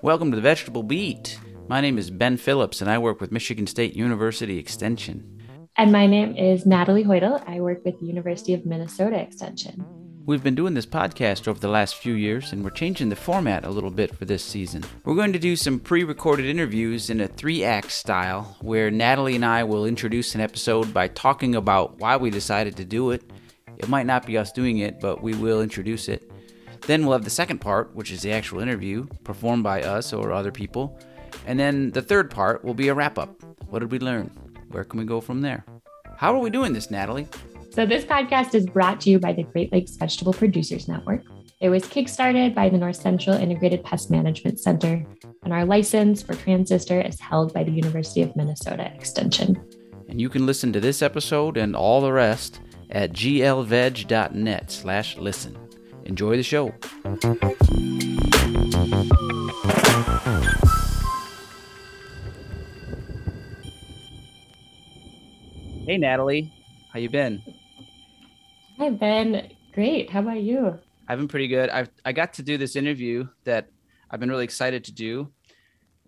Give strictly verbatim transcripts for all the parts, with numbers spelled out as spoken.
Welcome to the Vegetable Beat. My name is Ben Phillips, and I work with Michigan State University Extension. And my name is Natalie Hoidl. I work with the University of Minnesota Extension. We've been doing this podcast over the last few years, and we're changing the format a little bit for this season. We're going to do some pre-recorded interviews in a three-act style, where Natalie and I will introduce an episode by talking about why we decided to do it. It might not be us doing it, but we will introduce it. Then we'll have the second part, which is the actual interview, performed by us or other people. And then the third part will be a wrap-up. What did we learn? Where can we go from there? How are we doing this, Natalie? So this podcast is brought to you by the Great Lakes Vegetable Producers Network. It was kickstarted by the North Central Integrated Pest Management Center, and our license for Transistor is held by the University of Minnesota Extension. And you can listen to this episode and all the rest at glveg.net slash listen. Enjoy the show. Hey, Natalie. How you been? Hi, Ben. Great. How about you? I've been pretty good. I've, I got to do this interview that I've been really excited to do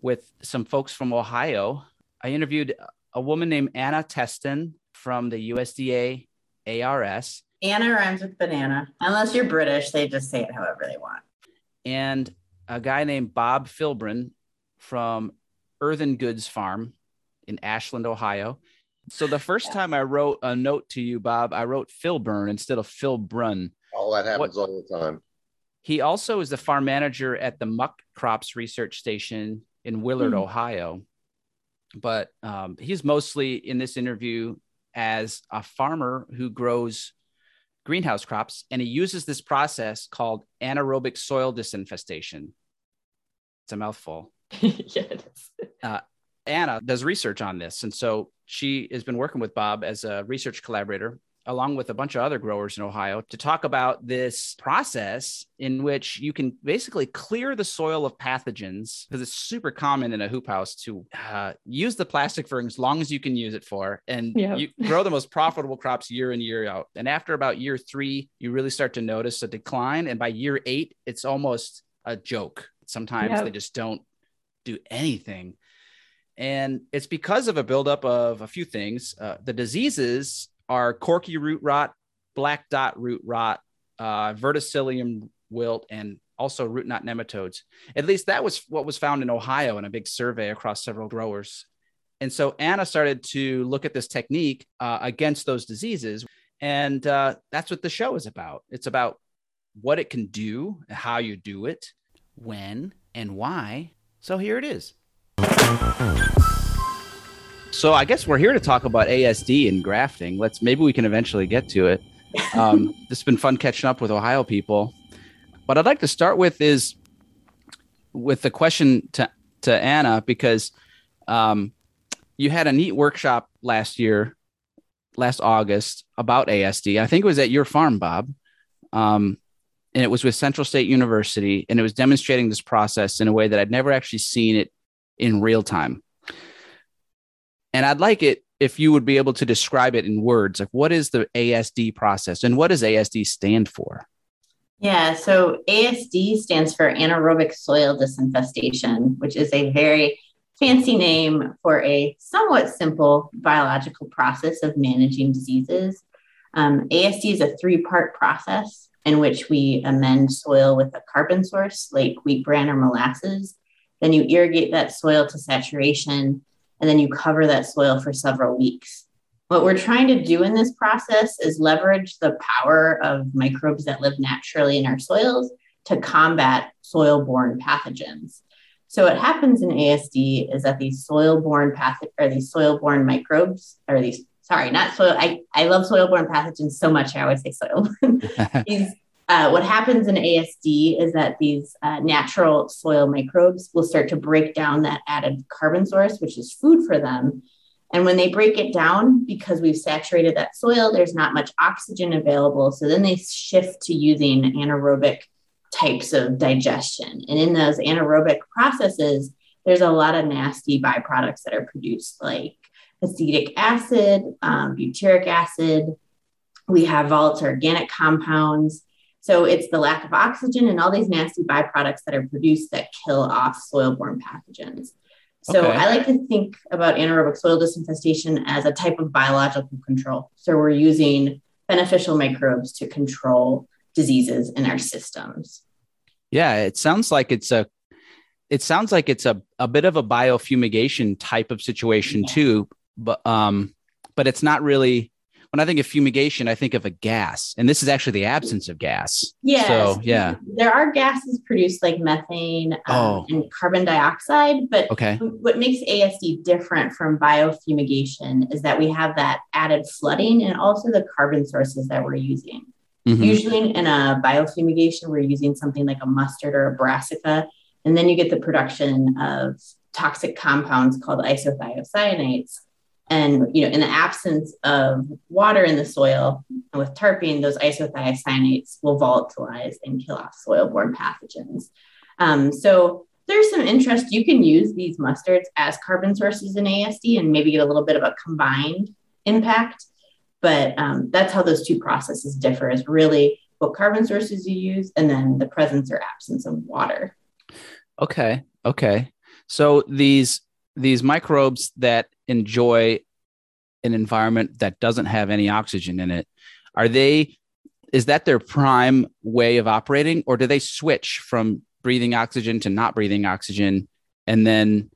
with some folks from Ohio. I interviewed a woman named Anna Testen from the U S D A A R S. Anna rhymes with banana. Unless you're British, they just say it however they want. And a guy named Bob Filbrun from Earthen Goods Farm in Ashland, Ohio. So the first yeah. time I wrote a note to you, Bob, I wrote Filburn instead of Filbrun. Oh, that happens what, all the time. He also is the farm manager at the Muck Crops Research Station in Willard, mm. Ohio. But um, he's mostly in this interview as a farmer who grows greenhouse crops, and he uses this process called anaerobic soil disinfestation. It's a mouthful. Yeah, it is. Uh, Anna does research on this, and so she has been working with Bob as a research collaborator, along with a bunch of other growers in Ohio, to talk about this process in which you can basically clear the soil of pathogens, because it's super common in a hoop house to uh, use the plastic for as long as you can use it for, and yep. you grow the most profitable crops year in, year out. And after about year three, you really start to notice a decline. And by year eight, it's almost a joke. Sometimes yep. they just don't do anything. And it's because of a buildup of a few things. Uh, the diseases are corky root rot, black dot root rot, uh, verticillium wilt, and also root knot nematodes. At least that was what was found in Ohio in a big survey across several growers. And so Anna started to look at this technique uh, against those diseases. And uh, that's what the show is about. It's about what it can do, how you do it, when, and why. So here it is. So I guess we're here to talk about A S D and grafting. Let's maybe we can eventually get to it. Um, this has been fun catching up with Ohio people. What I'd like to start with is with the question to, to Anna, because um, you had a neat workshop last year, last August, about A S D. I think it was at your farm, Bob. Um, and it was with Central State University, and it was demonstrating this process in a way that I'd never actually seen it in real time. And I'd like it if you would be able to describe it in words. Like, what is the A S D process, and what does A S D stand for? Yeah, so A S D stands for anaerobic soil disinfestation, which is a very fancy name for a somewhat simple biological process of managing diseases. Um, A S D is a three-part process in which we amend soil with a carbon source like wheat bran or molasses. Then you irrigate that soil to saturation, and then you cover that soil for several weeks. What we're trying to do in this process is leverage the power of microbes that live naturally in our soils to combat soil-borne pathogens. So what happens in A S D is that these soil-borne patho- or these soil-borne microbes, or these, sorry, not soil, I, I love soil-borne pathogens so much, I always say soil-borne. these, Uh, what happens in A S D is that these uh, natural soil microbes will start to break down that added carbon source, which is food for them. And when they break it down, because we've saturated that soil, there's not much oxygen available. So then they shift to using anaerobic types of digestion. And in those anaerobic processes, there's a lot of nasty byproducts that are produced, like acetic acid, um, butyric acid. We have volatile organic compounds. So it's the lack of oxygen and all these nasty byproducts that are produced that kill off soil-borne pathogens. So okay. I like to think about anaerobic soil disinfestation as a type of biological control. So we're using beneficial microbes to control diseases in our systems. Yeah, it sounds like it's a it sounds like it's a, a bit of a biofumigation type of situation yeah. too, but um, but it's not really. When I think of fumigation, I think of a gas, and this is actually the absence of gas. Yeah. So, yeah. There are gases produced like methane um, oh. and carbon dioxide, but okay. what makes A S D different from biofumigation is that we have that added flooding and also the carbon sources that we're using. Mm-hmm. Usually in a biofumigation, we're using something like a mustard or a brassica, and then you get the production of toxic compounds called isothiocyanates. And, you know, in the absence of water in the soil and with tarping, those isothiocyanates will volatilize and kill off soil-borne pathogens. Um, so there's some interest. You can use these mustards as carbon sources in A S D and maybe get a little bit of a combined impact. But um, that's how those two processes differ, is really what carbon sources you use and then the presence or absence of water. Okay. Okay. So these these microbes that enjoy an environment that doesn't have any oxygen in it, are they, is that their prime way of operating, or do they switch from breathing oxygen to not breathing oxygen? And then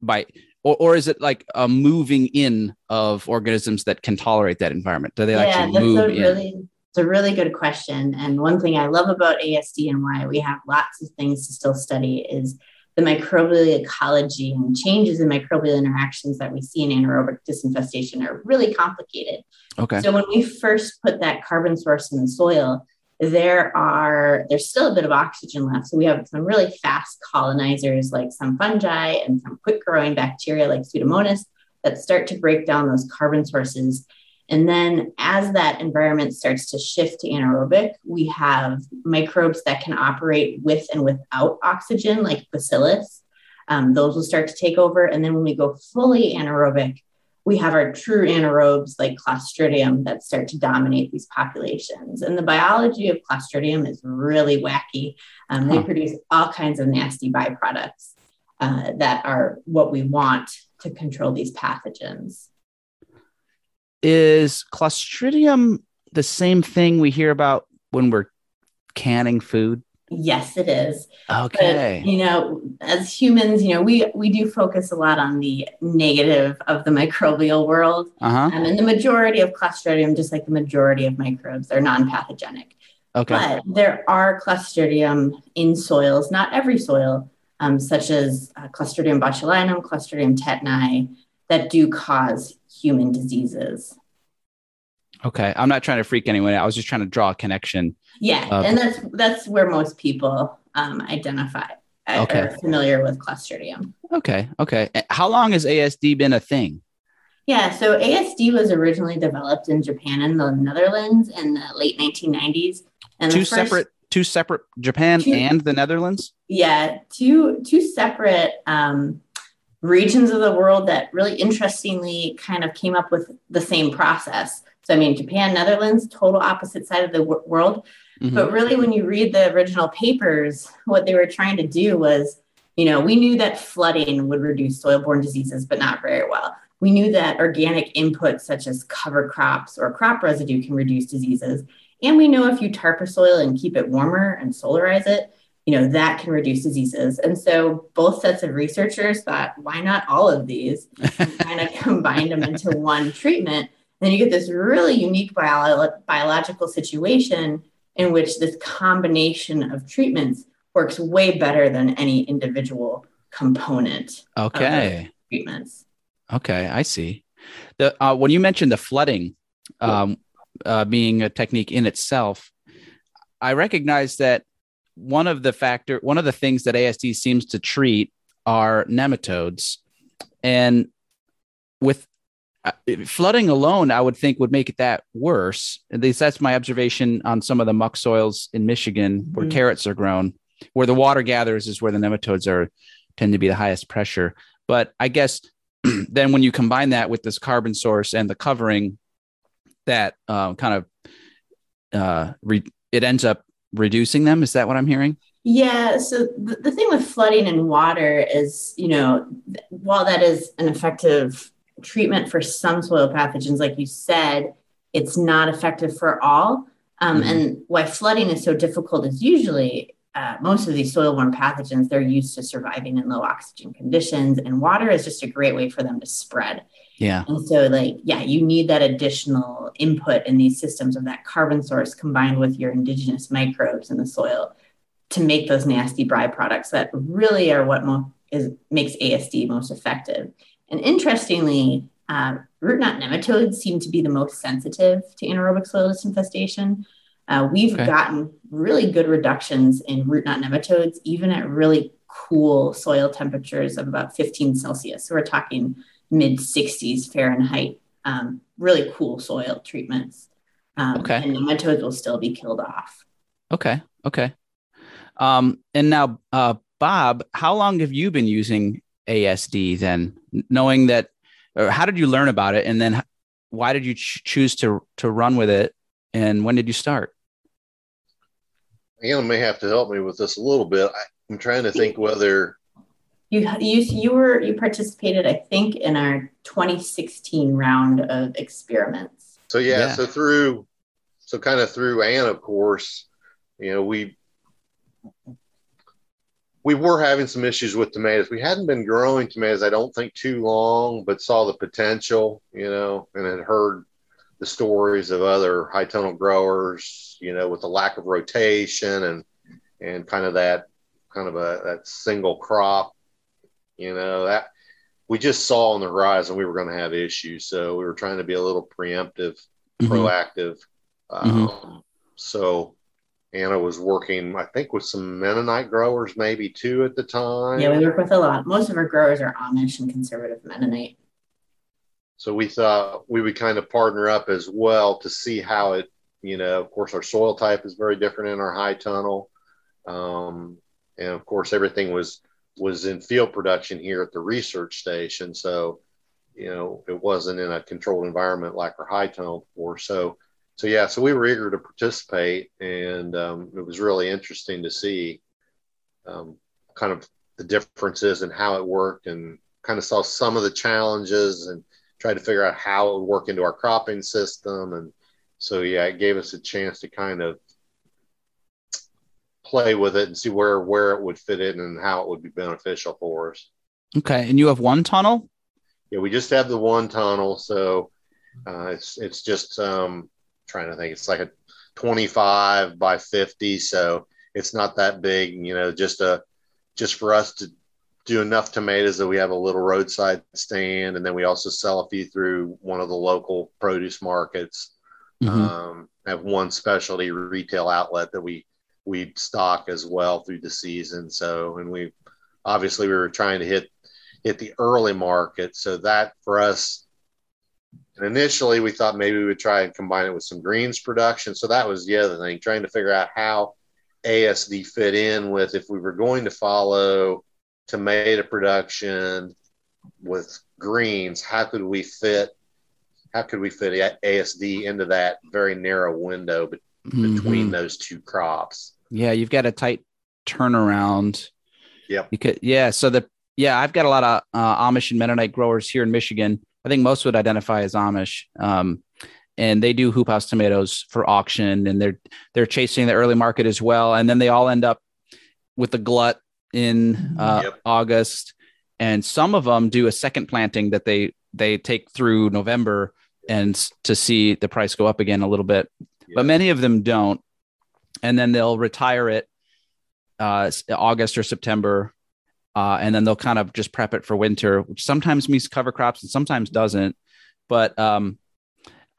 by, or, or is it like a moving in of organisms that can tolerate that environment? Do they yeah, actually that's move a really, in? It's a really good question. And one thing I love about A S D and why we have lots of things to still study is the microbial ecology, and changes in microbial interactions that we see in anaerobic disinfestation are really complicated. Okay. So when we first put that carbon source in the soil, there are, there's still a bit of oxygen left. So we have some really fast colonizers like some fungi and some quick growing bacteria like Pseudomonas that start to break down those carbon sources. And then as that environment starts to shift to anaerobic, we have microbes that can operate with and without oxygen, like bacillus. Um, those will start to take over. And then when we go fully anaerobic, we have our true anaerobes like Clostridium that start to dominate these populations. And the biology of Clostridium is really wacky. Um, they produce all kinds of nasty byproducts uh, that are what we want to control these pathogens. Is Clostridium the same thing we hear about when we're canning food? Yes, it is. Okay. But, you know, as humans, you know, we, we do focus a lot on the negative of the microbial world. Uh-huh. Um, and the majority of Clostridium, just like the majority of microbes, are non-pathogenic. Okay. But there are Clostridium in soils, not every soil, um, such as uh, Clostridium botulinum, Clostridium tetani, that do cause human diseases. Okay. I'm not trying to freak anyone out. I was just trying to draw a connection. Yeah. Of... And that's, that's where most people um, identify okay. or are familiar with Clostridium. Okay. Okay. How long has A S D been a thing? Yeah. So A S D was originally developed in Japan and the Netherlands in the late nineteen nineties. And two first... separate, two separate Japan two... and the Netherlands. Yeah. Two, two separate, um, regions of the world that really interestingly kind of came up with the same process. So, I mean, Japan, Netherlands, total opposite side of the w- world. Mm-hmm. But really, when you read the original papers, what they were trying to do was, you know, we knew that flooding would reduce soil-borne diseases, but not very well. We knew that organic inputs such as cover crops or crop residue can reduce diseases. And we know if you tarp a soil and keep it warmer and solarize it, you know, that can reduce diseases. And so both sets of researchers thought, why not all of these? And kind of combined them into one treatment. And then you get this really unique bio- biological situation in which this combination of treatments works way better than any individual component. Okay. Of treatments. Okay, I see. The uh, when you mentioned the flooding um, uh, being a technique in itself, I recognize that One of the factor, one of the things that A S D seems to treat are nematodes, and with uh, flooding alone, I would think would make it that worse. At least that's my observation on some of the muck soils in Michigan, where mm-hmm. carrots are grown, where the water gathers is where the nematodes are tend to be the highest pressure. But I guess then when you combine that with this carbon source and the covering, that um, kind of uh, re- it ends up reducing them. Is that what I'm hearing? Yeah. So th- the thing with flooding and water is, you know, th- while that is an effective treatment for some soil pathogens, like you said, it's not effective for all. Um, mm-hmm. And why flooding is so difficult is usually uh, most of these soil-borne pathogens, they're used to surviving in low oxygen conditions, and water is just a great way for them to spread. Yeah. And so like, yeah, you need that additional input in these systems of that carbon source combined with your indigenous microbes in the soil to make those nasty byproducts that really are what mo- is, makes A S D most effective. And interestingly, uh, root knot nematodes seem to be the most sensitive to anaerobic soil disinfestation. Uh, we've okay. gotten really good reductions in root knot nematodes, even at really cool soil temperatures of about fifteen Celsius. So we're talking mid sixties Fahrenheit, um, really cool soil treatments. Um, okay. And nematodes will still be killed off. Okay. Okay. Um, and now, uh, Bob, how long have you been using A S D then, knowing that, or how did you learn about it? And then why did you ch- choose to, to run with it? And when did you start? Anna may have to help me with this a little bit. I, I'm trying to think whether you, you, you were, you participated, I think, in our twenty sixteen round of experiments. So, yeah, yeah. so through, so kind of through Anna, of course, you know, we, we were having some issues with tomatoes. We hadn't been growing tomatoes, I don't think, too long, but saw the potential, you know, and had heard the stories of other high tunnel growers, you know, with the lack of rotation and, and kind of that kind of a, that single crop, you know, that we just saw on the horizon, we were going to have issues. So we were trying to be a little preemptive, mm-hmm. proactive. Um, mm-hmm. So Anna was working, I think, with some Mennonite growers, maybe two at the time. Yeah, we work with a lot. Most of our growers are Amish and conservative Mennonite. So we thought we would kind of partner up as well to see how it, you know, of course, our soil type is very different in our high tunnel. Um, and, of course, everything was was in field production here at the research station. So, you know, it wasn't in a controlled environment like our high tunnel before. So, So, yeah, so we were eager to participate, and um, it was really interesting to see um, kind of the differences and how it worked, and kind of saw some of the challenges and tried to figure out how it would work into our cropping system. And so, yeah, it gave us a chance to kind of play with it and see where, where it would fit in and how it would be beneficial for us. Okay. And you have one tunnel? Yeah, we just have the one tunnel. So uh, it's, it's just... Um, trying to think, it's like a twenty-five by fifty, so it's not that big, you know, just a just for us to do enough tomatoes that we have a little roadside stand, and then we also sell a few through one of the local produce markets. Mm-hmm. um have one specialty retail outlet that we we stock as well through the season. So, and we obviously we were trying to hit hit the early market, so that for us. And initially, we thought maybe we would try and combine it with some greens production. So that was the other thing, trying to figure out how A S D fit in with if we were going to follow tomato production with greens, how could we fit, how could we fit A S D into that very narrow window be- mm-hmm. between those two crops? Yeah, you've got a tight turnaround. Yep. You could, yeah. So the yeah, I've got a lot of uh, Amish and Mennonite growers here in Michigan. I think most would identify as Amish, um, and they do hoop house tomatoes for auction, and they're they're chasing the early market as well. And then they all end up with a glut in uh, yep. August, and some of them do a second planting that they they take through November and to see the price go up again a little bit. Yep. But many of them don't, and then they'll retire it uh, August or September. Uh, and then they'll kind of just prep it for winter, which sometimes means cover crops and sometimes doesn't. But um,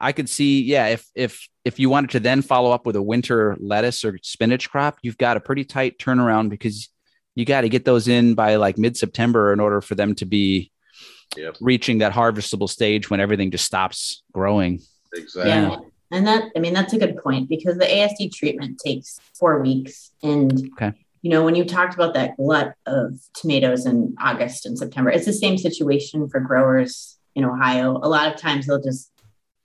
I could see, yeah, if if if you wanted to then follow up with a winter lettuce or spinach crop, you've got a pretty tight turnaround because you got to get those in by like mid-September in order for them to be yep. reaching that harvestable stage when everything just stops growing. Exactly. Yeah. And that, I mean, that's a good point because the A S D treatment takes four weeks and okay. you know, when you talked about that glut of tomatoes in August and September, it's the same situation for growers in Ohio. A lot of times they'll just,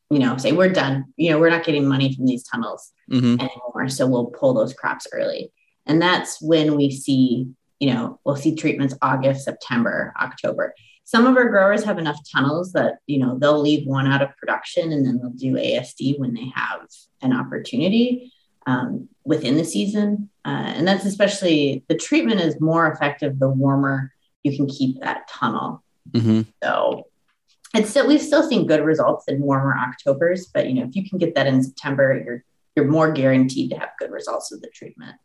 you know, say, we're done, you know, we're not getting money from these tunnels mm-hmm. anymore. So we'll pull those crops early. And that's when we see, you know, we'll see treatments August, September, October. Some of our growers have enough tunnels that, you know, they'll leave one out of production and then they'll do A S D when they have an opportunity um, within the season. Uh, and that's especially, the treatment is more effective the warmer you can keep that tunnel. Mm-hmm. So it's still, we've still seen good results in warmer Octobers, but, you know, if you can get that in September, you're you're more guaranteed to have good results with the treatment.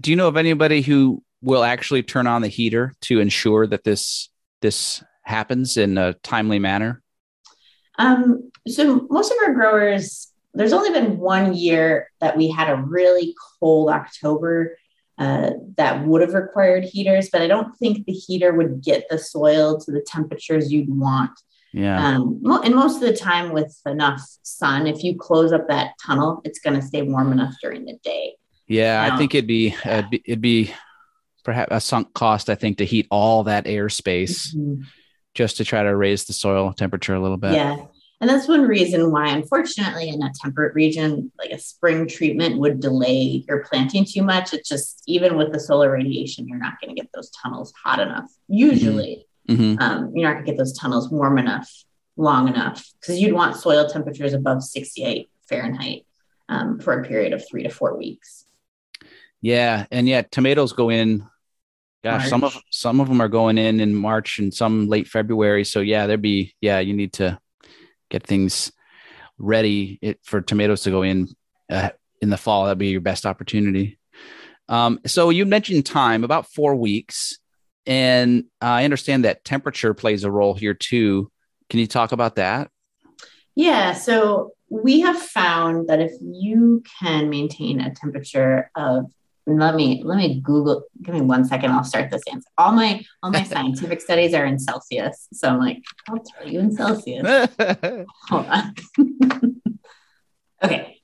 Do you know of anybody who will actually turn on the heater to ensure that this this happens in a timely manner? Um, so most of our growers, there's only been one year that we had a really cold October uh, that would have required heaters, but I don't think the heater would get the soil to the temperatures you'd want. Yeah. Um, and most of the time with enough sun, if you close up that tunnel, it's going to stay warm enough during the day. Yeah, you know? I think it'd be, yeah. it'd be, it'd be perhaps a sunk cost, I think, to heat all that airspace mm-hmm. just to try to raise the soil temperature a little bit. Yeah. And that's one reason why, unfortunately, in a temperate region, like a spring treatment would delay your planting too much. It's just, even with the solar radiation, you're not going to get those tunnels hot enough. Usually, mm-hmm. um, you're not going to get those tunnels warm enough, long enough, because you'd want soil temperatures above sixty-eight Fahrenheit um, for a period of three to four weeks. Yeah. And yeah, tomatoes go in, gosh, March. some of, some of them are going in in March and some late February. So yeah, there'd be, yeah, you need to get things ready it, for tomatoes to go in uh, in the fall. That'd be your best opportunity. Um, so you mentioned time, about four weeks. And I understand that temperature plays a role here too. Can you talk about that? Yeah. So we have found that if you can maintain a temperature of Let me, let me Google, give me one second. I'll start this answer. All my, all my scientific studies are in Celsius. So I'm like, I'll tell you in Celsius. Hold on. Okay.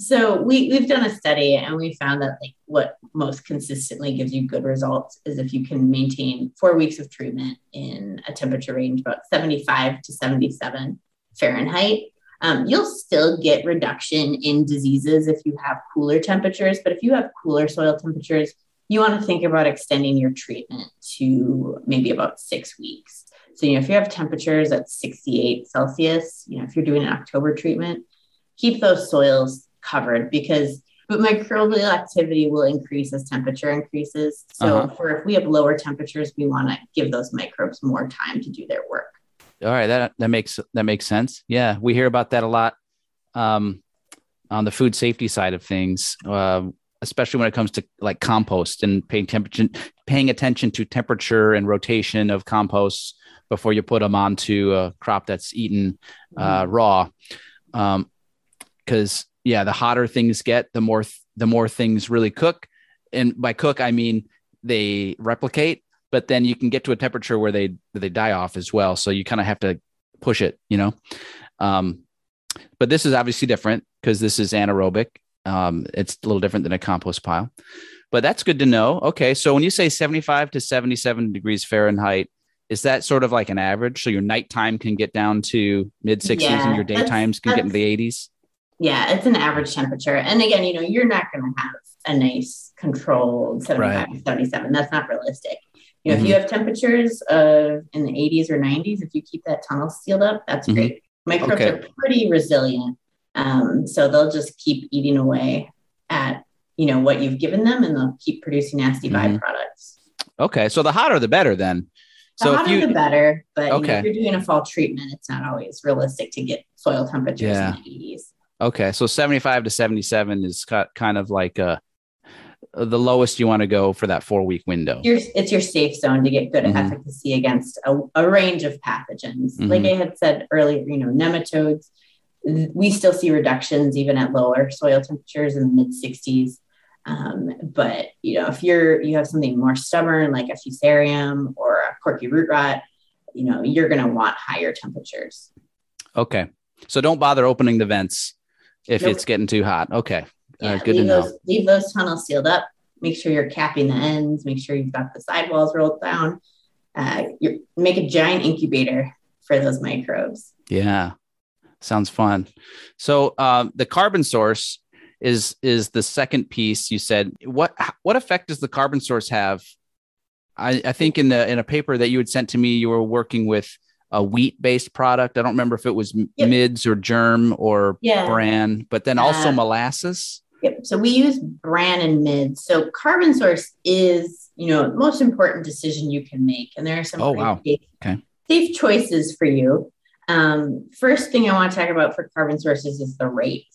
So we, we've done a study and we found that like what most consistently gives you good results is if you can maintain four weeks of treatment in a temperature range, about seventy-five to seventy-seven Fahrenheit. Um, you'll still get reduction in diseases if you have cooler temperatures, but if you have cooler soil temperatures, you want to think about extending your treatment to maybe about six weeks. So, you know, if you have temperatures at sixty-eight Celsius, you know, if you're doing an October treatment, keep those soils covered because but microbial activity will increase as temperature increases. So uh-huh. for if we have lower temperatures, we want to give those microbes more time to do their work. All right. That, that makes, that makes sense. Yeah. We hear about that a lot um, on the food safety side of things, uh, especially when it comes to like compost and paying temperature, paying attention to temperature and rotation of composts before you put them onto a crop that's eaten uh, mm-hmm. raw. Um, Cause yeah, the hotter things get, the more, th- the more things really cook. And by cook, I mean, they replicate. But then you can get to a temperature where they they die off as well. So you kind of have to push it, you know. Um, but this is obviously different because this is anaerobic. Um, it's a little different than a compost pile. But that's good to know. Okay, so when you say seventy-five to seventy-seven degrees Fahrenheit, is that sort of like an average? So your nighttime can get down to mid sixties yeah, and your daytimes can get into the eighties? Yeah, it's an average temperature. And again, you know, you're not going to have a nice controlled seventy-five to seventy-seven. That's not realistic. You know, mm-hmm. if you have temperatures of in the eighties or nineties, if you keep that tunnel sealed up, that's mm-hmm. great. Microbes okay. are pretty resilient. Um, so they'll just keep eating away at, you know, what you've given them and they'll keep producing nasty mm-hmm. byproducts. Okay. So the hotter, the better then. The so hotter, if you, the better. But okay. you know, if you're doing a fall treatment, it's not always realistic to get soil temperatures yeah. in the eighties. Okay. So seventy-five to seventy-seven is kind of like a, the lowest you want to go for that four-week window. Your, it's your safe zone to get good mm-hmm. efficacy against a, a range of pathogens. Mm-hmm. Like I had said earlier, you know, nematodes, we still see reductions even at lower soil temperatures in the mid sixties. Um, but, you know, if you're you have something more stubborn like a fusarium or a corky root rot, you know, you're going to want higher temperatures. Okay. So don't bother opening the vents if nope. it's getting too hot. Okay. Yeah, uh, good leave, to know. Those, leave those tunnels sealed up. make sure you're capping the ends, make sure you've got the sidewalls rolled down. Uh, you make a giant incubator for those microbes. Yeah, sounds fun. So um, the carbon source is is the second piece you said. What what effect does the carbon source have? I, I think in the in a paper that you had sent to me, you were working with a wheat-based product. I don't remember if it was yep. mids or germ or yeah. bran, but then also uh, molasses. Yep. So we use bran and mids. So carbon source is, you know, the most important decision you can make. And there are some oh, wow. safe, okay. safe choices for you. Um, first thing I want to talk about for carbon sources is the rate.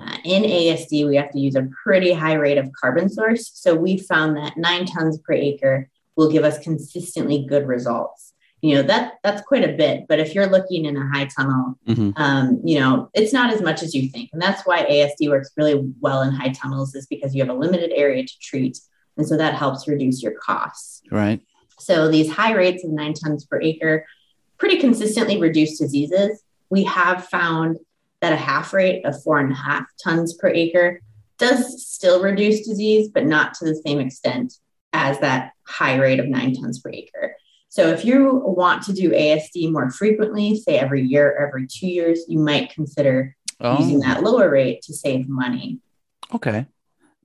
Uh, in A S D, we have to use a pretty high rate of carbon source. So we found that nine tons per acre will give us consistently good results. You know, that that's quite a bit, but if you're looking in a high tunnel, mm-hmm. um, you know, it's not as much as you think. And that's why A S D works really well in high tunnels, is because you have a limited area to treat. And so that helps reduce your costs. Right. So these high rates of nine tons per acre pretty consistently reduce diseases. We have found that a half rate of four and a half tons per acre does still reduce disease, but not to the same extent as that high rate of nine tons per acre. So if you want to do A S D more frequently, say every year, or every two years, you might consider oh. using that lower rate to save money. Okay.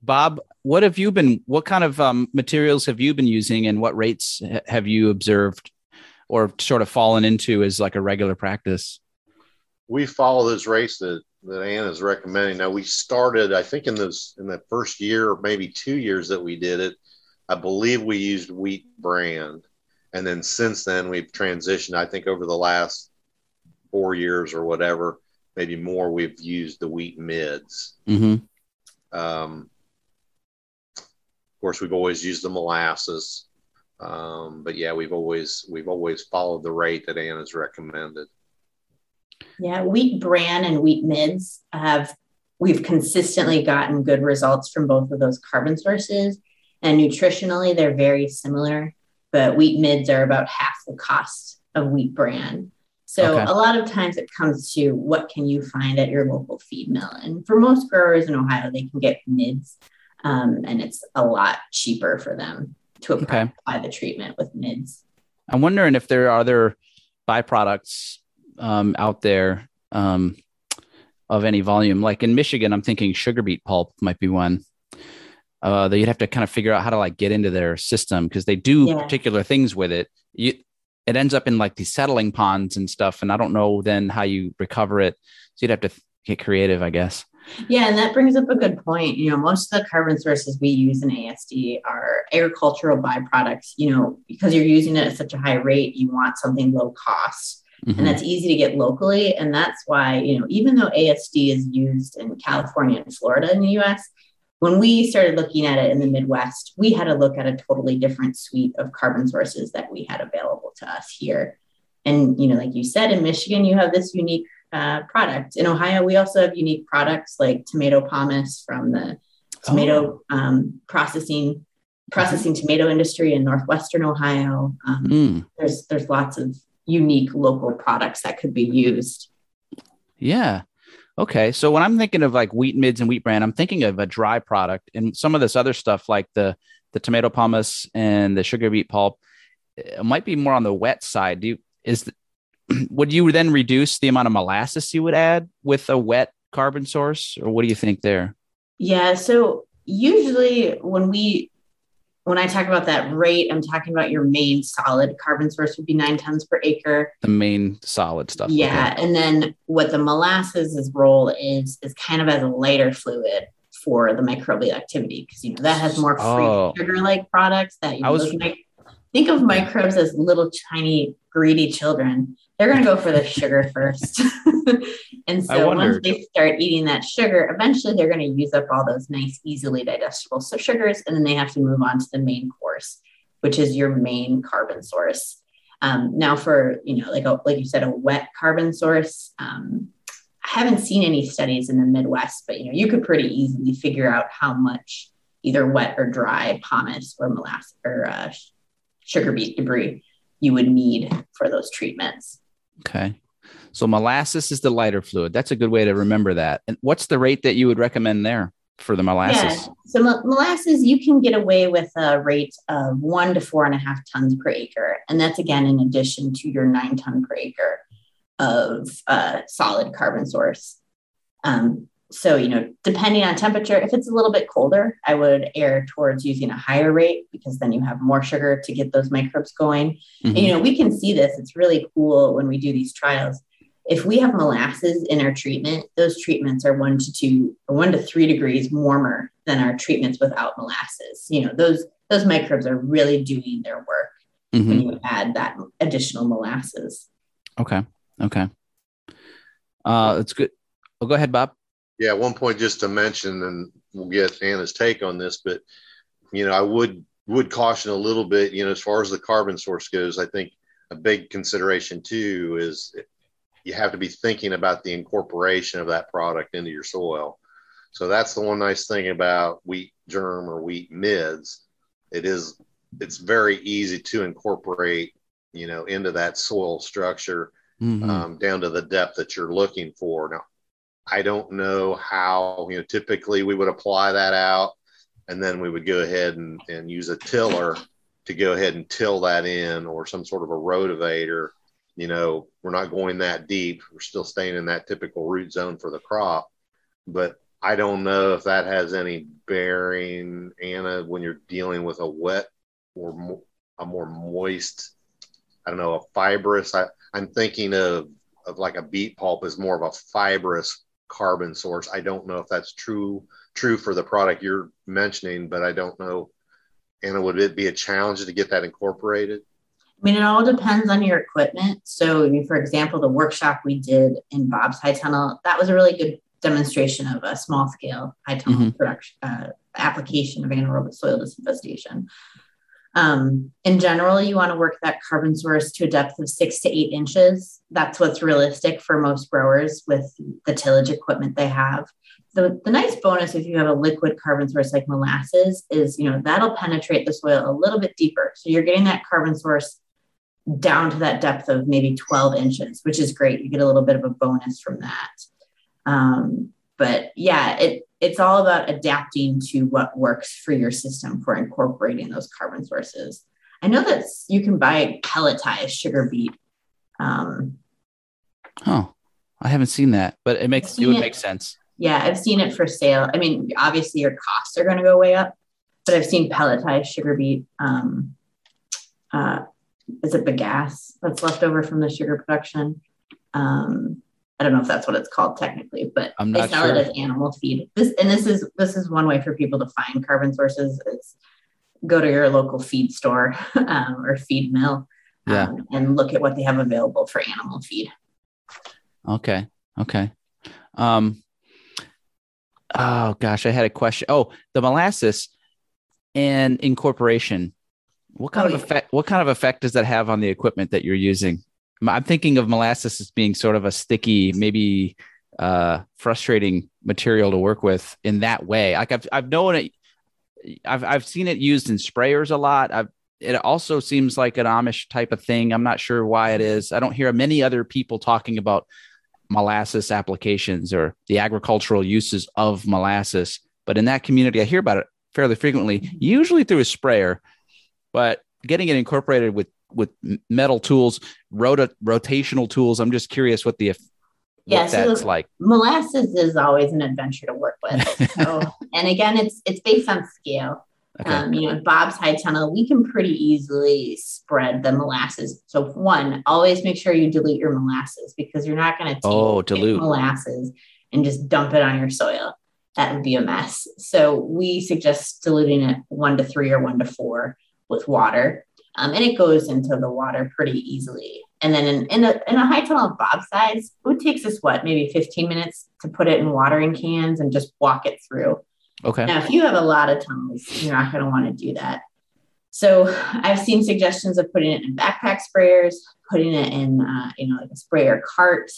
Bob, what have you been, what kind of um, materials have you been using, and what rates have you observed or sort of fallen into as like a regular practice? We follow those rates that, that Anna's recommending. Now we started, I think in those, in the first year, or maybe two years that we did it, I believe we used wheat bran. And then since then, we've transitioned. I think over the last four years or whatever, maybe more, we've used the wheat mids. Mm-hmm. Um, of course, we've always used the molasses, um, but yeah, we've always we've always followed the rate that Anna's recommended. Yeah, wheat bran and wheat mids have we've consistently gotten good results from both of those carbon sources, and nutritionally, they're very similar. But wheat mids are about half the cost of wheat bran. So okay. a lot of times it comes to what can you find at your local feed mill. And for most growers in Ohio, they can get mids, um, and it's a lot cheaper for them to apply okay. the treatment with mids. I'm wondering if there are other byproducts um, out there um, of any volume. Like in Michigan, I'm thinking sugar beet pulp might be one. Uh, that you'd have to kind of figure out how to like get into their system, because they do yeah. particular things with it. You, it ends up in like these settling ponds and stuff. And I don't know then how you recover it. So you'd have to get creative, I guess. Yeah. And that brings up a good point. You know, most of the carbon sources we use in A S D are agricultural byproducts, you know, because you're using it at such a high rate, you want something low cost. Mm-hmm. And that's easy to get locally. And that's why, you know, even though A S D is used in California and Florida in the U S, when we started looking at it in the Midwest, we had to look at a totally different suite of carbon sources that we had available to us here. And, you know, like you said, in Michigan, you have this unique uh, product. In Ohio, we also have unique products like tomato pomace from the tomato oh. um, processing processing mm. tomato industry in Northwestern Ohio. Um, mm. There's there's lots of unique local products that could be used. Yeah. Okay. So when I'm thinking of like wheat mids and wheat bran, I'm thinking of a dry product, and some of this other stuff like the, the tomato pomace and the sugar beet pulp, it might be more on the wet side. Do you, is, the, would you then reduce the amount of molasses you would add with a wet carbon source, or what do you think there? Yeah. So usually when we, when I talk about that rate, I'm talking about your main solid carbon source would be nine tons per acre. The main solid stuff. Yeah. Okay. And then what the molasses' role is, is kind of as a lighter fluid for the microbial activity. Cause you know, that has more free oh. sugar-like products that you I was, mic- think of microbes as little tiny greedy children. They're going to go for the sugar first. And so once they start eating that sugar, eventually they're going to use up all those nice, easily digestible sugars. And then they have to move on to the main course, which is your main carbon source. Um, now for, you know, like, a, like you said, a wet carbon source. Um, I haven't seen any studies in the Midwest, but, you know, you could pretty easily figure out how much either wet or dry pomace or molasses or uh, sugar beet debris you would need for those treatments. Okay. So molasses is the lighter fluid. That's a good way to remember that. And what's the rate that you would recommend there? for the molasses? Yeah. So mo- molasses, you can get away with a rate of one to four and a half tons per acre. And that's, again, in addition to your nine ton per acre of uh, solid carbon source. Um, so, you know, depending on temperature, if it's a little bit colder, I would err towards using a higher rate because then you have more sugar to get those microbes going. Mm-hmm. And, you know, we can see this. It's really cool when we do these trials. If we have molasses in our treatment, those treatments are one to two or one to three degrees warmer than our treatments without molasses. You know, those, those microbes are really doing their work mm-hmm. when you add that additional molasses. Okay. Okay. Uh, that's good. Oh, go ahead, Bob. Yeah. One point just to mention, and we'll get Anna's take on this, but, you know, I would, would caution a little bit, you know, as far as the carbon source goes. I think a big consideration too is you have to be thinking about the incorporation of that product into your soil. So that's the one nice thing about wheat germ or wheat midds. It is, it's very easy to incorporate, you know, into that soil structure mm-hmm. um, down to the depth that you're looking for. Now, I don't know how, you know, typically we would apply that out and then we would go ahead and, and use a tiller to go ahead and till that in, or some sort of a rotavator. You know, we're not going that deep. We're still staying in that typical root zone for the crop. But I don't know if that has any bearing, Anna, when you're dealing with a wet or mo- a more moist, I don't know, a fibrous. I, I'm thinking of, of like a beet pulp is more of a fibrous carbon source. I don't know if that's true true for the product you're mentioning, but I don't know. Anna, would it be a challenge to get that incorporated? I mean, it all depends on your equipment. So, for example, the workshop we did in Bob's high tunnel, that was a really good demonstration of a small scale high tunnel mm-hmm. production uh, application of anaerobic soil disinfestation. Um, in general, you want to work that carbon source to a depth of six to eight inches. That's what's realistic for most growers with the tillage equipment they have. So the nice bonus, if you have a liquid carbon source like molasses, is, you know, that'll penetrate the soil a little bit deeper. So you're getting that carbon source down to that depth of maybe twelve inches, which is great. You get a little bit of a bonus from that. Um, but yeah, it it's all about adapting to what works for your system for incorporating those carbon sources. I know that you can buy pelletized sugar beet. Um, oh, I haven't seen that, but it makes it would it, make sense. Yeah, I've seen it for sale. I mean, obviously your costs are going to go way up, but I've seen pelletized sugar beet. Um, uh, Is it bagasse that's left over from the sugar production? Um, I don't know if that's what it's called technically, but I'm not they sell sure. it as animal feed. This and this is this is one way for people to find carbon sources is go to your local feed store um, or feed mill um, yeah. and look at what they have available for animal feed. Okay, okay. Um, oh gosh, I had a question. Oh, the molasses and incorporation. What kind oh, of effect? What kind of effect does that have on the equipment that you're using? I'm thinking of molasses as being sort of a sticky, maybe uh, frustrating material to work with in that way. Like I've I've known it, I've I've seen it used in sprayers a lot. I've it also seems like an Amish type of thing. I'm not sure why it is. I don't hear many other people talking about molasses applications or the agricultural uses of molasses, but in that community, I hear about it fairly frequently, usually through a sprayer. But getting it incorporated with, with metal tools, rota, rotational tools, I'm just curious what the what yeah, so that's like. Molasses is always an adventure to work with. So, and again, it's it's based on scale. Okay. Um, you know, Bob's high tunnel, we can pretty easily spread the molasses. So one, always make sure you dilute your molasses because you're not going to take oh, dilute. molasses and just dump it on your soil. That would be a mess. So we suggest diluting it one to three or one to four with water. Um, and it goes into the water pretty easily. And then in, in, a, in a high tunnel of Bob size, it takes us what, maybe fifteen minutes to put it in watering cans and just walk it through. Okay. Now, if you have a lot of tunnels, you're not going to want to do that. So I've seen suggestions of putting it in backpack sprayers, putting it in, uh, you know, like a sprayer cart,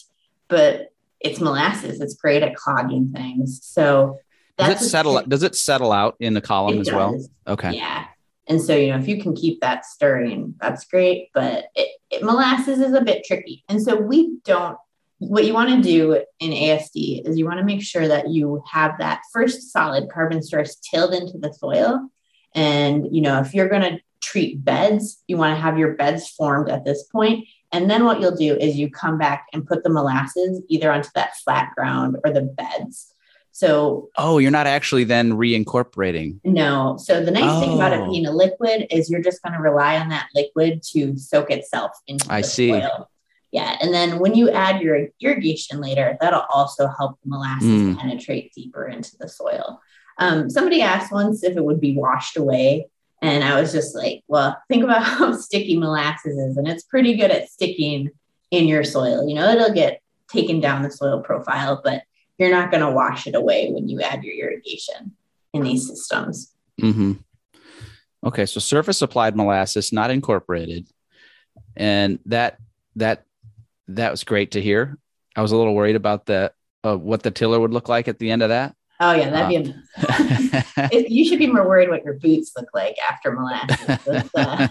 but it's molasses. It's great at clogging things. So that's does it settle, it, does it settle out in the column as does. well? Okay. Yeah. And so, you know, if you can keep that stirring, that's great. But it, it, molasses is a bit tricky. And so we don't what you want to do in A S D is you want to make sure that you have that first solid carbon source tilled into the soil. And, you know, if you're going to treat beds, you want to have your beds formed at this point. And then what you'll do is you come back and put the molasses either onto that flat ground or the beds. So, oh, you're not actually then reincorporating. No. So the nice oh. thing about it being a liquid is you're just going to rely on that liquid to soak itself into I the see. Soil. Yeah. And then when you add your irrigation later, that'll also help the molasses mm. penetrate deeper into the soil. Um, somebody asked once if it would be washed away. And I was just like, well, think about how sticky molasses is. And it's pretty good at sticking in your soil. You know, it'll get taken down the soil profile, but you're not going to wash it away when you add your irrigation in these systems. Mm-hmm. Okay. So surface applied molasses, not incorporated. And that, that, that was great to hear. I was a little worried about the, uh, what the tiller would look like at the end of that. Oh yeah, that'd be amazing. Um, you should be more worried what your boots look like after molasses. Uh...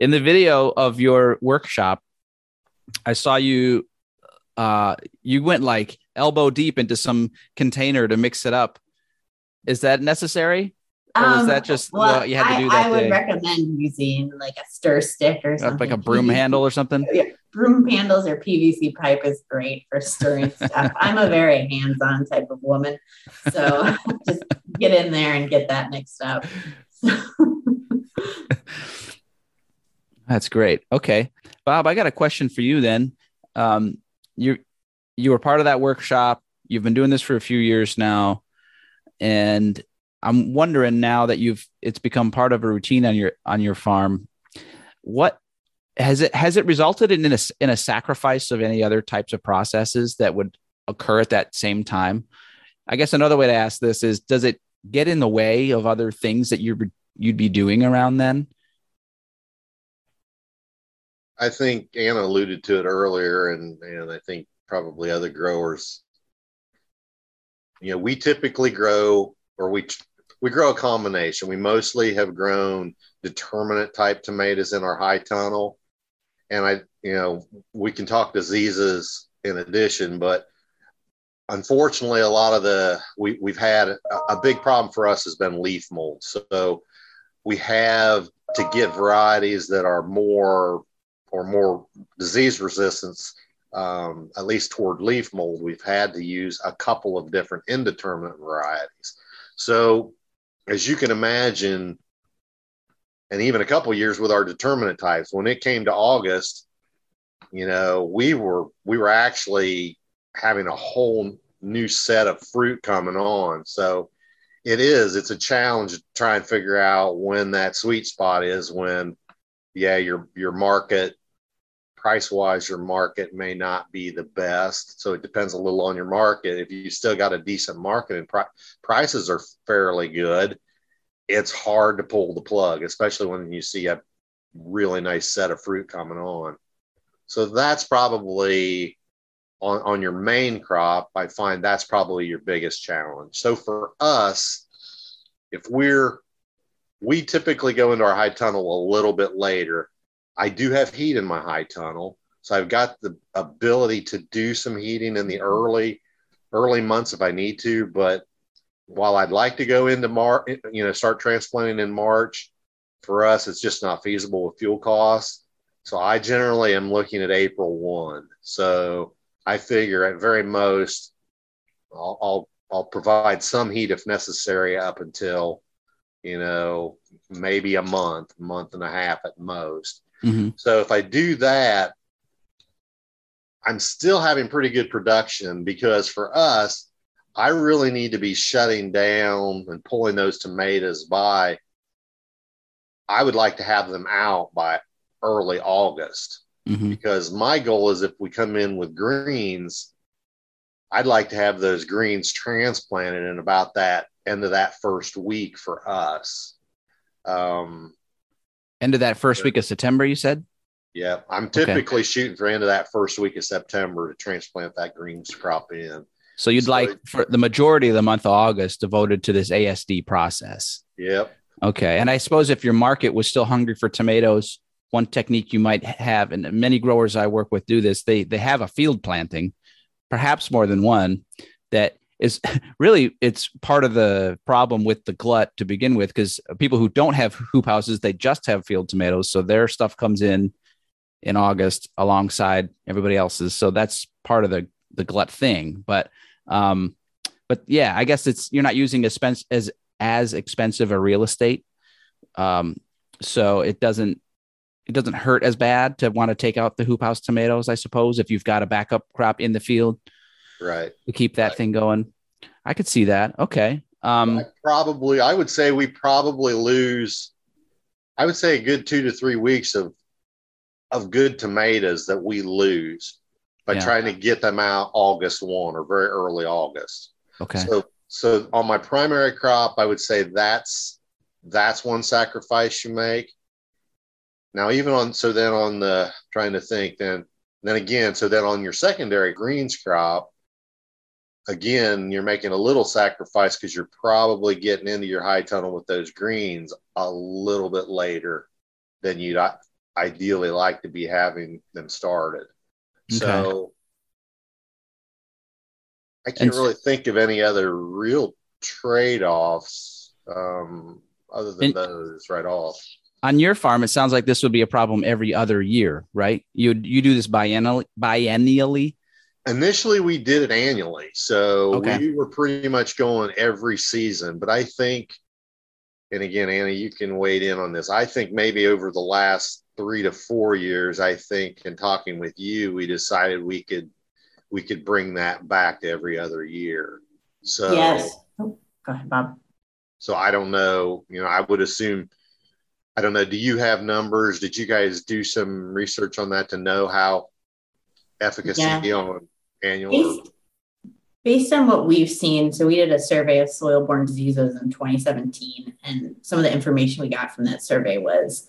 In the video of your workshop, I saw you, uh, you went like elbow deep into some container to mix it up. Is that necessary? Or was um, that just well, you had to do that? I, I would day? recommend using like a stir stick or something. Like a broom handle or something? Yeah. Broom handles or P V C pipe is great for stirring stuff. I'm a very hands-on type of woman. So just get in there and get that mixed up. That's great. Okay. Bob, I got a question for you then. Um, you, you were part of that workshop. You've been doing this for a few years now. And I'm wondering now that you've, it's become part of a routine on your, on your farm. What, Has it has it resulted in a, in a sacrifice of any other types of processes that would occur at that same time? I guess another way to ask this is, does it get in the way of other things that you'd, you'd be doing around then? I think Anna alluded to it earlier, and, and I think probably other growers. You know, we typically grow, or we we grow a combination. We mostly have grown determinant type tomatoes in our high tunnel. And I, you know, we can talk diseases in addition, but unfortunately, a lot of the, we, we've had a, a big problem for us has been leaf mold. So we have to get varieties that are more or more disease resistance, um, at least toward leaf mold. We've had to use a couple of different indeterminate varieties. So as you can imagine, and even a couple of years with our determinant types, when it came to August, you know, we were we were actually having a whole new set of fruit coming on. So it is, it's a challenge to try and figure out when that sweet spot is when, yeah, your your market, price-wise, your market may not be the best. So it depends a little on your market. If you still got a decent market and pri- prices are fairly good, it's hard to pull the plug, especially when you see a really nice set of fruit coming on. So that's probably on, on your main crop. I find that's probably your biggest challenge. So for us, if we're, we typically go into our high tunnel a little bit later. I do have heat in my high tunnel. So I've got the ability to do some heating in the early, early months if I need to, but while I'd like to go into March, you know, start transplanting in March, for us, it's just not feasible with fuel costs. So I generally am looking at April first. So I figure at very most, I'll, I'll, I'll provide some heat if necessary up until, you know, maybe a month, month and a half at most. Mm-hmm. So if I do that, I'm still having pretty good production because for us, I really need to be shutting down and pulling those tomatoes by, I would like to have them out by early August mm-hmm. because my goal is if we come in with greens, I'd like to have those greens transplanted in about that end of that first week for us. Um, end of that first week of September, you said? Yeah. I'm typically okay. shooting for end of that first week of September to transplant that greens crop in. So you'd so, like for the majority of the month of August devoted to this A S D process. Yep. Okay. And I suppose if your market was still hungry for tomatoes one technique you might have, and many growers I work with do this, they they have a field planting, perhaps more than one, that is really, it's part of the problem with the glut to begin with, because people who don't have hoop houses, they just have field tomatoes. So their stuff comes in in August alongside everybody else's. So that's part of the, the glut thing. But um, but yeah, I guess it's, you're not using as as, as expensive a real estate. Um, so it doesn't, it doesn't hurt as bad to want to take out the hoop house tomatoes, I suppose, if you've got a backup crop in the field. Right. To keep that right. thing going. I could see that. Okay. Um, I probably, I would say we probably lose, I would say a good two to three weeks of, of good tomatoes that we lose by yeah. trying to get them out August first or very early August. Okay. So, so on my primary crop, I would say that's, that's one sacrifice you make. Now, even on, so then on the, trying to think then, then again, so then on your secondary greens crop, again, you're making a little sacrifice because you're probably getting into your high tunnel with those greens a little bit later than you'd ideally like to be having them started. Okay. So I can't and, really think of any other real trade-offs um, other than and, those right off. On your farm, it sounds like this would be a problem every other year, right? You you do this biennially? biennially? Initially, we did it annually. So okay. we were pretty much going every season. But I think, and again, Anna, you can weigh in on this. I think maybe over the last three to four years, I think in talking with you, we decided we could we could bring that back to every other year. So yes. Oh, go ahead, Bob. So I don't know. You know, I would assume, I don't know. Do you have numbers? Did you guys do some research on that to know how efficacy yeah. on annual? Based, based on what we've seen, so we did a survey of soil-borne diseases in twenty seventeen, and some of the information we got from that survey was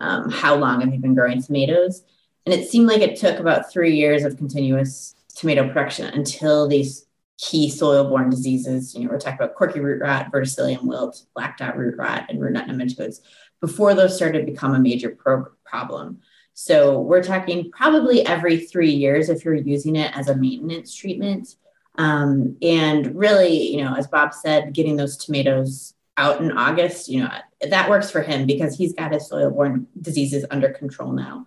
um, how long have you been growing tomatoes? And it seemed like it took about three years of continuous tomato production until these key soil-borne diseases, you know, we're talking about corky root rot, verticillium wilt, black dot root rot, and root knot nematodes, before those started to become a major pro- problem. So we're talking probably every three years if you're using it as a maintenance treatment. Um, and really, you know, as Bob said, getting those tomatoes out in August, you know, that works for him because he's got his soil-borne diseases under control now.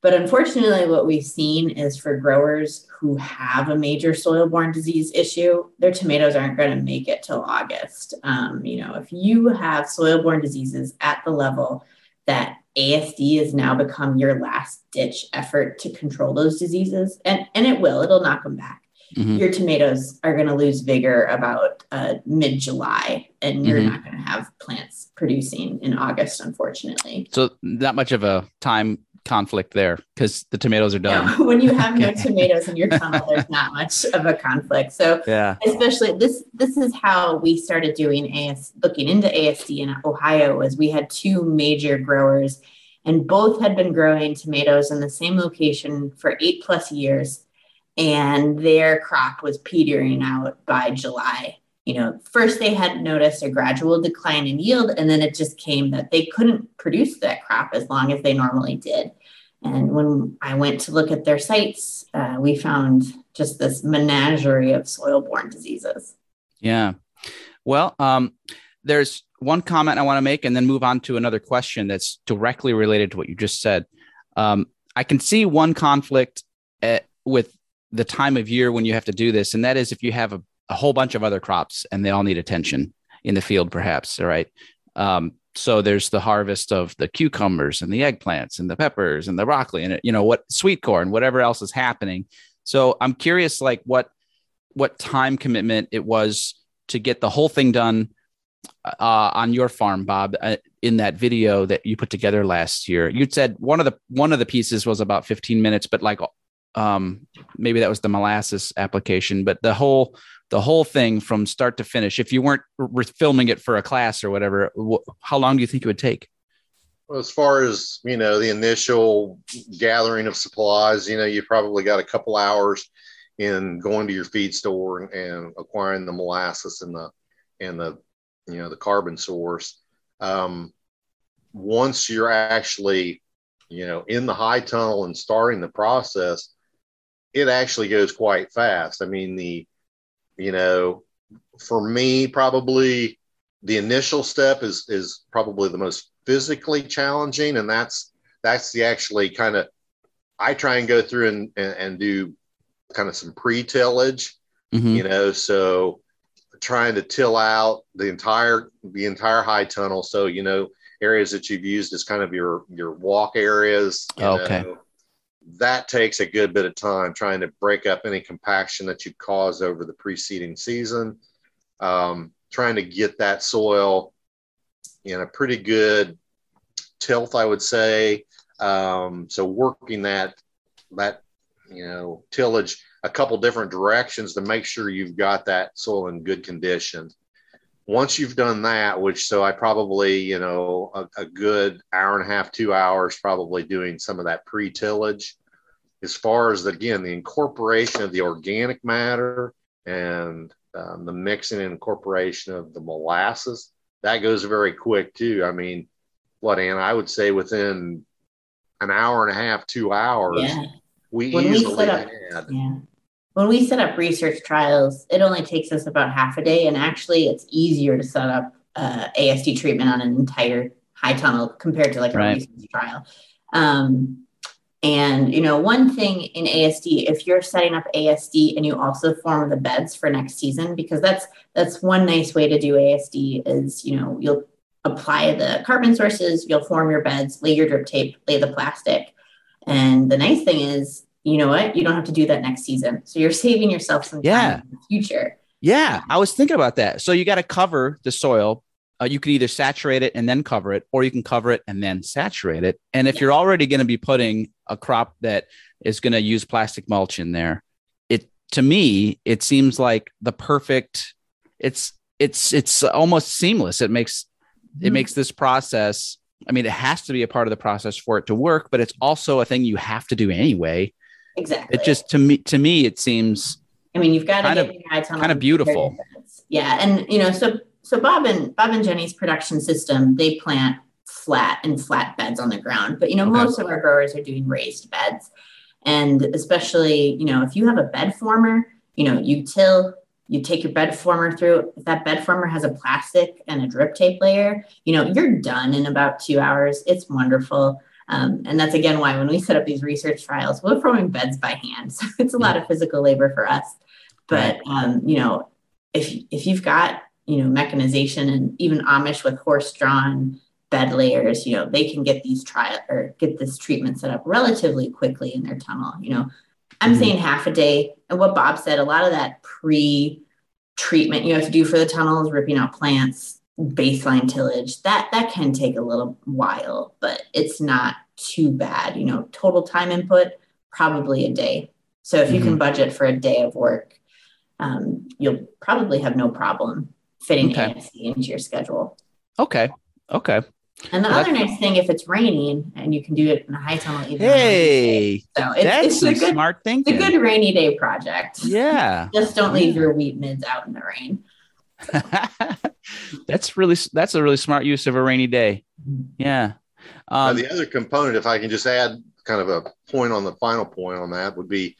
But unfortunately, what we've seen is for growers who have a major soil-borne disease issue, their tomatoes aren't going to make it till August. Um, you know, if you have soil-borne diseases at the level that A S D has now become your last-ditch effort to control those diseases, and, and it will, it'll knock them back. Mm-hmm. Your tomatoes are going to lose vigor about uh, mid-July, and you're mm-hmm. not going to have plants producing in August, unfortunately. So not much of a time conflict there because the tomatoes are done. Yeah, when you have okay. no tomatoes in your tunnel, there's not much of a conflict. So yeah. especially this, this is how we started doing A S, looking into A S D in Ohio, was we had two major growers and both had been growing tomatoes in the same location for eight plus years. And their crop was petering out by July. You know, first they had noticed a gradual decline in yield, and then it just came that they couldn't produce that crop as long as they normally did. And when I went to look at their sites, uh, we found just this menagerie of soil-borne diseases. Yeah. Well, um, there's one comment I want to make and then move on to another question that's directly related to what you just said. Um, I can see one conflict at, with the time of year when you have to do this, and that is if you have a a whole bunch of other crops and they all need attention in the field, perhaps. All right. Um, so there's the harvest of the cucumbers and the eggplants and the peppers and the broccoli and, you know, what sweet corn, whatever else is happening. So I'm curious, like what, what time commitment it was to get the whole thing done uh, on your farm, Bob, uh, in that video that you put together last year. You'd said one of the, one of the pieces was about fifteen minutes, but like um, maybe that was the molasses application, but the whole, the whole thing from start to finish, if you weren't re- filming it for a class or whatever, wh- how long do you think it would take? Well, as far as, you know, the initial gathering of supplies, you know, you probably got a couple hours in going to your feed store and, and acquiring the molasses and the, and the, you know, the carbon source. Um, once you're actually you know, in the high tunnel and starting the process, it actually goes quite fast. I mean, the, you know, for me, probably the initial step is, is probably the most physically challenging. And that's, that's the actually kind of, I try and go through and, and, and do kind of some pre-tillage, mm-hmm. you know, so trying to till out the entire, the entire high tunnel. So, you know, areas that you've used as kind of your, your walk areas, you okay. know, that takes a good bit of time trying to break up any compaction that you caused over the preceding season, um, trying to get that soil in a pretty good tilth, I would say. Um, so working that, that, you know, tillage a couple different directions to make sure you've got that soil in good condition. Once you've done that, which, so I probably, you know, a, a good hour and a half, two hours, probably doing some of that pre-tillage. As far as, the, again, the incorporation of the organic matter and um, the mixing and incorporation of the molasses, that goes very quick too. I mean, what, Anna, I would say within an hour and a half, two hours, yeah. we when easily we had. Up, yeah. When we set up research trials, it only takes us about half a day, and actually it's easier to set up uh, A S D treatment on an entire high tunnel compared to like right. a research trial. Um, and, you know, one thing in A S D, if you're setting up A S D and you also form the beds for next season, because that's that's one nice way to do A S D is, you know, you'll apply the carbon sources, you'll form your beds, lay your drip tape, lay the plastic. And the nice thing is, you know what? You don't have to do that next season. So you're saving yourself some time yeah. in the future. Yeah. I was thinking about that. So you got to cover the soil. Uh, you could either saturate it and then cover it, or you can cover it and then saturate it. And if yeah. you're already going to be putting a crop that is going to use plastic mulch in there, it, to me, it seems like the perfect, it's, it's, it's almost seamless. It makes, mm-hmm. it makes this process. I mean, it has to be a part of the process for it to work, but it's also a thing you have to do anyway. Exactly. It just, to me, to me, it seems, I mean, you've got to get of, your eyes on kind of beautiful. Yeah. And, you know, so, so Bob and Bob and Jenny's production system, they plant flat and flat beds on the ground, but, you know, okay. most of our growers are doing raised beds. And especially, you know, if you have a bed former, you know, you till, you take your bed former through. If that bed former has a plastic and a drip tape layer, you know, you're done in about two hours. It's wonderful. Um, and that's, again, why when we set up these research trials, we're forming beds by hand. So it's a lot of physical labor for us. But, um, you know, if if you've got, you know, mechanization, and even Amish with horse-drawn bed layers, you know, they can get these trial or get this treatment set up relatively quickly in their tunnel. You know, I'm mm-hmm. saying half a day. And what Bob said, a lot of that pre-treatment you have to do for the tunnels, ripping out plants, baseline tillage, that that can take a little while, but it's not too bad. You know, total time input, probably a day. So if mm-hmm. you can budget for a day of work, um, you'll probably have no problem fitting okay. A S D into your schedule. Okay. Okay. And the well, other nice thing, if it's raining and you can do it in a high tunnel, even hey, so it's, that's it's some a good, smart thinking. It's a good rainy day project. Yeah. Just don't leave your wheat mids out in the rain. that's really that's a really smart use of a rainy day. Yeah. Um, the other component, if I can just add kind of a point on the final point on that, would be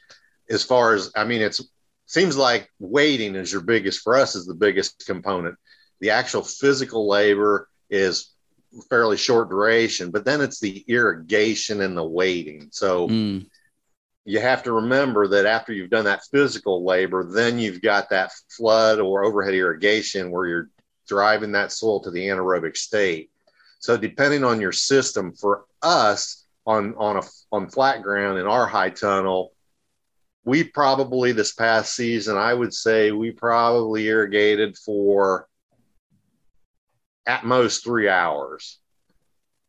as far as, I mean, it's seems like waiting is your biggest, for us is the biggest component. The actual physical labor is fairly short duration, but then it's the irrigation and the waiting. So mm. you have to remember that after you've done that physical labor, then you've got that flood or overhead irrigation where you're driving that soil to the anaerobic state. So depending on your system, for us on, on, a, on flat ground in our high tunnel, we probably this past season, I would say we probably irrigated for at most three hours.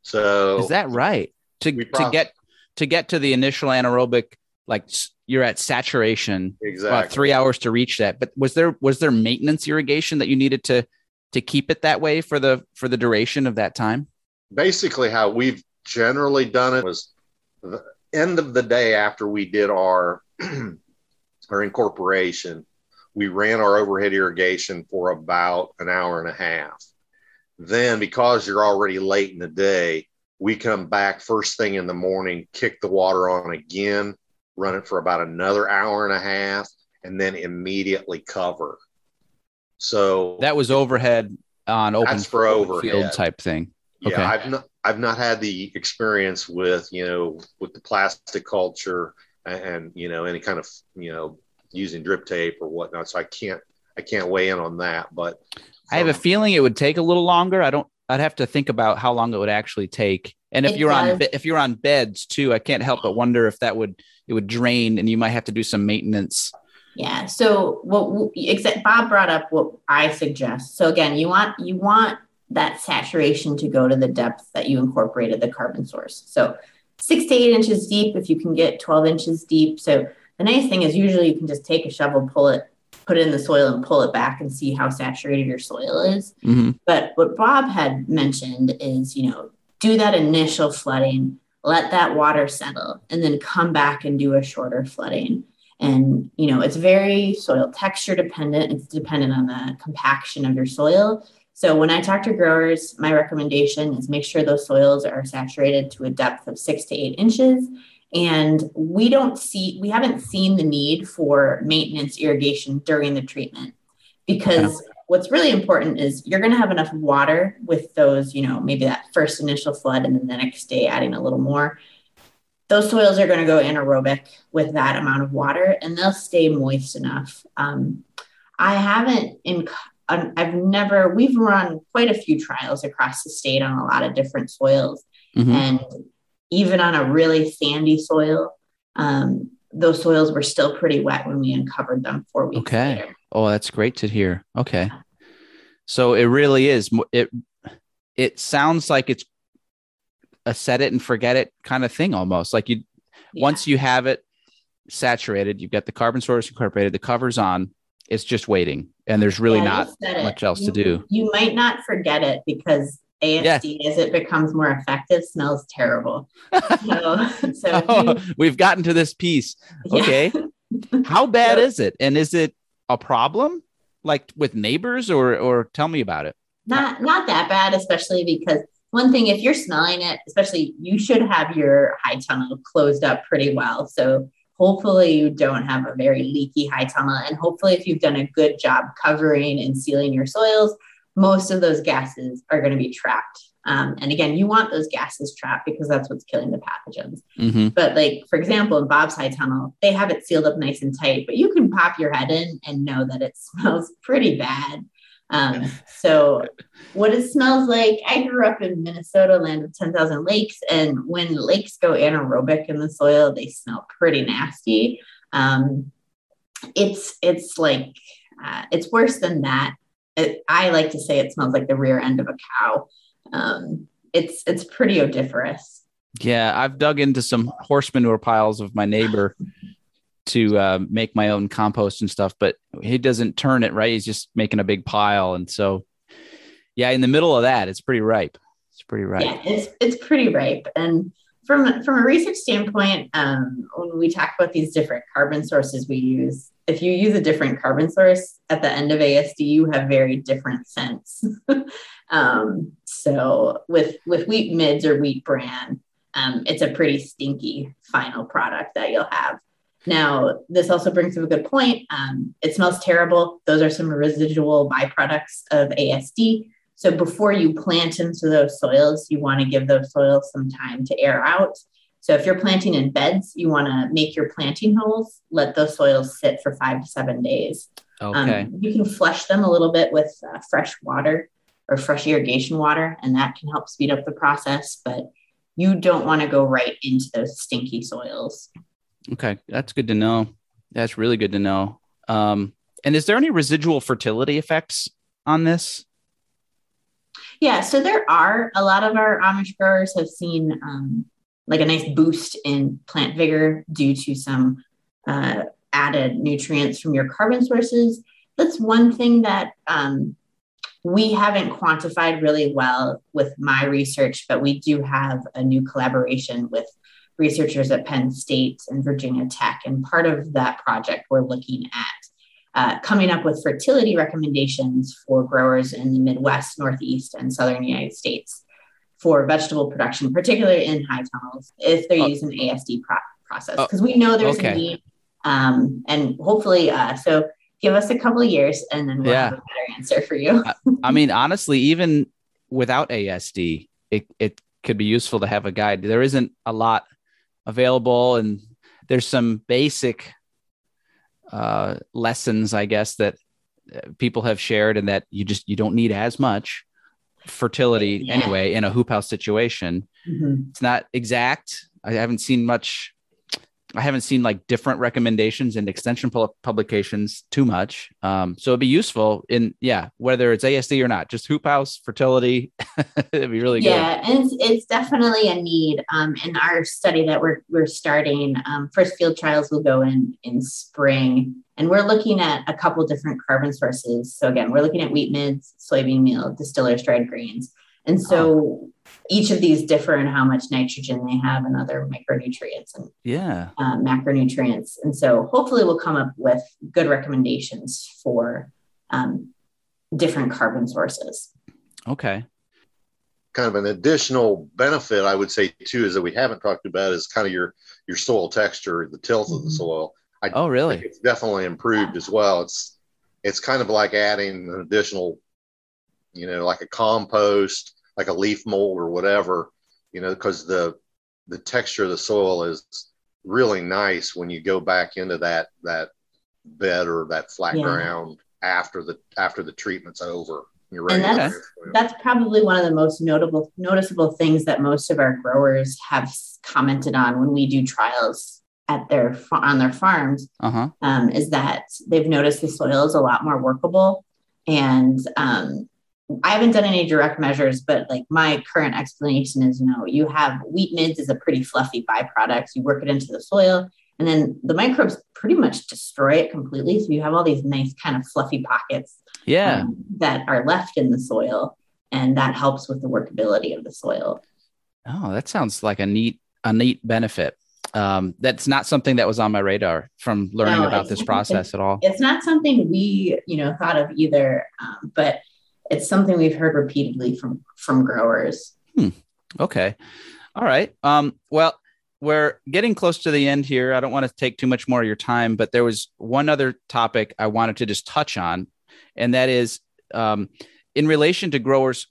So is that right? To, prob- to get, to get to the initial anaerobic, like you're at saturation, exactly about three hours to reach that. But was there, was there maintenance irrigation that you needed to, to keep it that way for the, for the duration of that time? Basically how we've generally done it was the end of the day after we did our, our incorporation, we ran our overhead irrigation for about an hour and a half. Then because you're already late in the day, We come back first thing in the morning, kick the water on again, run it for about another hour and a half, and then immediately cover. So that was overhead on open that's for overhead. Field type thing. Yeah, okay. I've not I've not had the experience with, you know, with the plastic culture and, and you know, any kind of, you know, using drip tape or whatnot. So I can't I can't weigh in on that. But um, I have a feeling it would take a little longer. I don't I'd have to think about how long it would actually take. And if you're on if you're on beds too, I can't help but wonder if that would it would drain and you might have to do some maintenance. Yeah. So what except Bob brought up what I suggest. So again, you want you want that saturation to go to the depth that you incorporated the carbon source. So six to eight inches deep, if you can get twelve inches deep. So the nice thing is usually you can just take a shovel, pull it, put it in the soil and pull it back and see how saturated your soil is. Mm-hmm. But what Bob had mentioned is, you know, do that initial flooding, let that water settle, and then come back and do a shorter flooding. And, you know, it's very soil texture dependent. It's dependent on the compaction of your soil. So when I talk to growers, my recommendation is make sure those soils are saturated to a depth of six to eight inches. And we don't see, we haven't seen the need for maintenance irrigation during the treatment, because what's really important is you're going to have enough water with those, you know, maybe that first initial flood and then the next day adding a little more. Those soils are going to go anaerobic with that amount of water and they'll stay moist enough. Um, I haven't, in, I've never, we've run quite a few trials across the state on a lot of different soils. Mm-hmm. And even on a really sandy soil, um, those soils were still pretty wet when we uncovered them four weeks okay. later. Oh, that's great to hear. Okay. Yeah. So it really is. It, it sounds like it's a set it and forget it kind of thing almost. Like you, yeah. once you have it saturated, you've got the carbon source incorporated, the cover's on, it's just waiting. And there's really yeah, not much it. else you, to do. You might not forget it because A S D, yeah. as it becomes more effective, smells terrible. So, so oh, you, we've gotten to this piece. Yeah. Okay. How bad yep. is it? And is it a problem like with neighbors or, or tell me about it? Not, not that bad, especially because one thing, if you're smelling it, especially you should have your high tunnel closed up pretty well. So hopefully you don't have a very leaky high tunnel. And hopefully if you've done a good job covering and sealing your soils, most of those gases are going to be trapped. Um, and again, you want those gases trapped because that's what's killing the pathogens. Mm-hmm. But like, for example, in Bob's high tunnel, they have it sealed up nice and tight, but you can pop your head in and know that it smells pretty bad. Um, so what it smells like, I grew up in Minnesota, land of ten thousand lakes. And when lakes go anaerobic in the soil, they smell pretty nasty. Um, it's, it's like, uh, it's worse than that. It, I like to say it smells like the rear end of a cow. Um, it's it's pretty odoriferous. Yeah, I've dug into some horse manure piles of my neighbor to uh, make my own compost and stuff, but he doesn't turn it right. He's just making a big pile, and so yeah, in the middle of that, it's pretty ripe. It's pretty ripe. Yeah, it's it's pretty ripe. And from from a research standpoint, um, when we talk about these different carbon sources we use. If you use a different carbon source at the end of A S D, you have very different scents. um, so with with wheat mids or wheat bran, um, it's a pretty stinky final product that you'll have. Now, this also brings up a good point. Um, it smells terrible. Those are some residual byproducts of A S D. So before you plant into those soils, you want to give those soils some time to air out. So if you're planting in beds, you want to make your planting holes, let those soils sit for five to seven days. Okay. Um, you can flush them a little bit with uh, fresh water or fresh irrigation water, and that can help speed up the process, but you don't want to go right into those stinky soils. Okay. That's good to know. That's really good to know. Um, and is there any residual fertility effects on this? Yeah. So there are a lot of our Amish growers have seen, um, like a nice boost in plant vigor due to some uh, added nutrients from your carbon sources. That's one thing that um, we haven't quantified really well with my research, but we do have a new collaboration with researchers at Penn State and Virginia Tech. And part of that project, we're looking at uh, coming up with fertility recommendations for growers in the Midwest, Northeast, and Southern United States. for vegetable production, particularly in high tunnels, if they're oh. using an A S D pro- process, because oh. we know there's okay. a need. Um, and hopefully, uh, so give us a couple of years and then we'll yeah. have a better answer for you. I, I mean, honestly, even without A S D, it, it could be useful to have a guide. There isn't a lot available, and there's some basic uh, lessons, I guess, that people have shared, and that you just, you don't need as much fertility yeah. anyway in a hoop house situation. Mm-hmm. It's not exact. I haven't seen much. I haven't seen like different recommendations and extension publications too much. Um, so it'd be useful in, yeah, whether it's A S D or not, just hoop house fertility. It'd be really yeah, good. Yeah. And it's, it's definitely a need. Um, in our study that we're, we're starting, um, first field trials will go in, in spring, and we're looking at a couple different carbon sources. So again, we're looking at wheat midds, soybean meal, distillers dried greens. And so each of these differ in how much nitrogen they have and other micronutrients and yeah. uh, macronutrients. And so hopefully we'll come up with good recommendations for um, different carbon sources. Okay. Kind of an additional benefit, I would say, too, is that we haven't talked about is kind of your, your soil texture, the tilth mm-hmm. of the soil. I oh, really? It's definitely improved yeah. as well. It's, it's kind of like adding an additional, you know, like a compost, like a leaf mold or whatever, you know, because the the texture of the soil is really nice when you go back into that that bed or that flat yeah. ground after the after the treatment's over. You're right. And that's, that's probably one of the most notable noticeable things that most of our growers have commented on when we do trials at their on their farms, uh-huh. um, is that they've noticed the soil is a lot more workable. And um, I haven't done any direct measures, but like my current explanation is, you know, you have wheat midds is a pretty fluffy byproduct. You work it into the soil, and then the microbes pretty much destroy it completely. So you have all these nice kind of fluffy pockets yeah. um, that are left in the soil, and that helps with the workability of the soil. Oh, that sounds like a neat, a neat benefit. Um, that's not something that was on my radar from learning no, about this process at all. It's not something we, you know, thought of either, um, but it's something we've heard repeatedly from, from growers. Hmm. Okay. All right. Um, well, we're getting close to the end here. I don't want to take too much more of your time, but there was one other topic I wanted to just touch on. And that is um, in relation to growers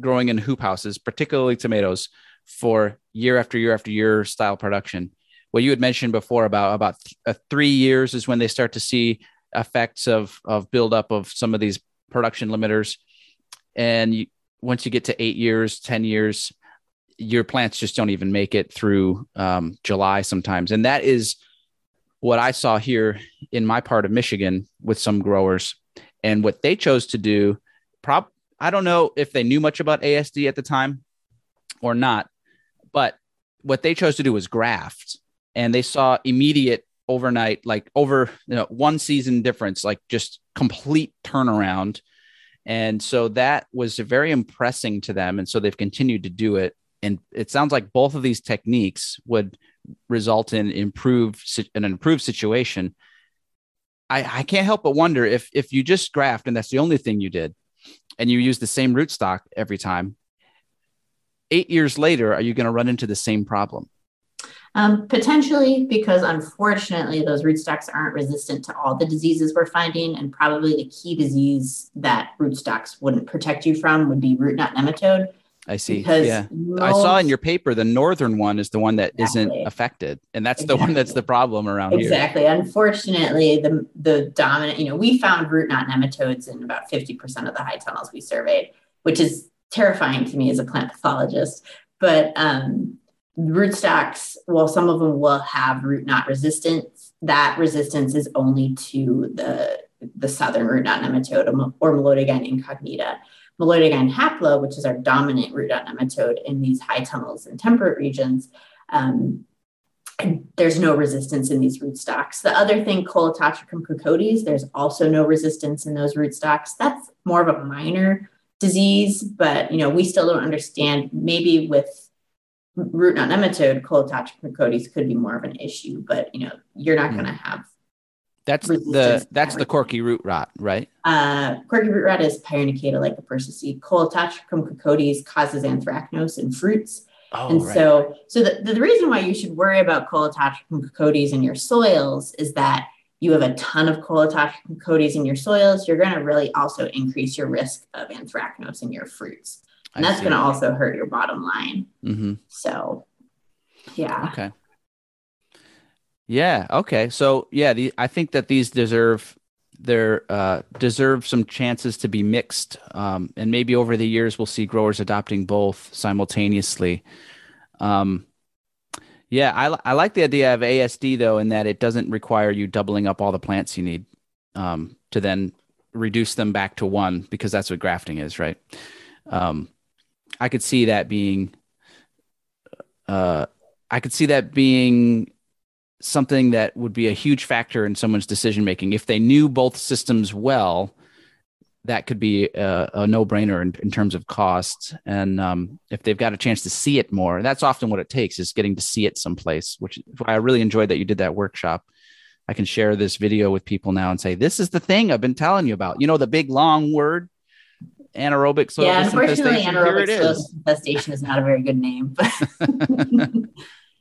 growing in hoop houses, particularly tomatoes, for year after year after year style production. What you had mentioned before about, about th- uh, three years is when they start to see effects of, of buildup of some of these production limiters. And you, once you get to eight years, ten years, your plants just don't even make it through um, July sometimes. And that is what I saw here in my part of Michigan with some growers. And what they chose to do, prob- I don't know if they knew much about A S D at the time or not, but what they chose to do was graft. And they saw immediate overnight, like over you know, one season difference, like just complete turnaround. And so that was very impressing to them. And so they've continued to do it. And it sounds like both of these techniques would result in improved, an improved situation. I, I can't help but wonder if if you just graft and that's the only thing you did and you use the same rootstock every time, eight years later, are you going to run into the same problem? Um, potentially, because unfortunately, those rootstocks aren't resistant to all the diseases we're finding. And probably the key disease that rootstocks wouldn't protect you from would be root knot nematode. I see. Because yeah. most... I saw in your paper, the northern one is the one that exactly. isn't affected. And that's exactly. the one that's the problem around exactly. here. Exactly. Unfortunately, the the dominant, you know, we found root knot nematodes in about fifty percent of the high tunnels we surveyed, which is terrifying to me as a plant pathologist. But, um, rootstocks, well, some of them will have root knot resistance. That resistance is only to the, the southern root knot nematode or Meloidogyne incognita. Meloidogyne hapla, which is our dominant root knot nematode in these high tunnels and temperate regions, um, and there's no resistance in these rootstocks. The other thing, Colletotrichum coccodes, there's also no resistance in those rootstocks. That's more of a minor disease, but you know we still don't understand. Maybe with root knot nematode, Colletotrichum coccodes could be more of an issue, but you know, you're not mm. going to have That's the that's the corky root rot, right? Uh, corky root rot is Pyrenicata lycopersici. Colletotrichum coccodes causes anthracnose in fruits. Oh, and right. so so the, the reason why you should worry about Colletotrichum coccodes in your soils is that you have a ton of Colletotrichum coccodes in your soils. You're going to really also increase your risk of anthracnose in your fruits. And that's going to also hurt your bottom line. Mm-hmm. So, yeah. Okay. Yeah. Okay. So yeah, the, I think that these deserve their uh, deserve some chances to be mixed, um, and maybe over the years we'll see growers adopting both simultaneously. Um, yeah, I I like the idea of A S D though, in that it doesn't require you doubling up all the plants you need um, to then reduce them back to one, because that's what grafting is, right? Um, I could see that being, uh, I could see that being. something that would be a huge factor in someone's decision-making. If they knew both systems well, that could be a, a no-brainer in, in terms of costs. And um, if they've got a chance to see it more, that's often what it takes, is getting to see it someplace, which I really enjoyed that you did that workshop. I can share this video with people now and say, this is the thing I've been telling you about. You know, the big, long word, anaerobic soil yeah, disinfestation. Yeah, unfortunately, anaerobic soil disinfestation is not a very good name. But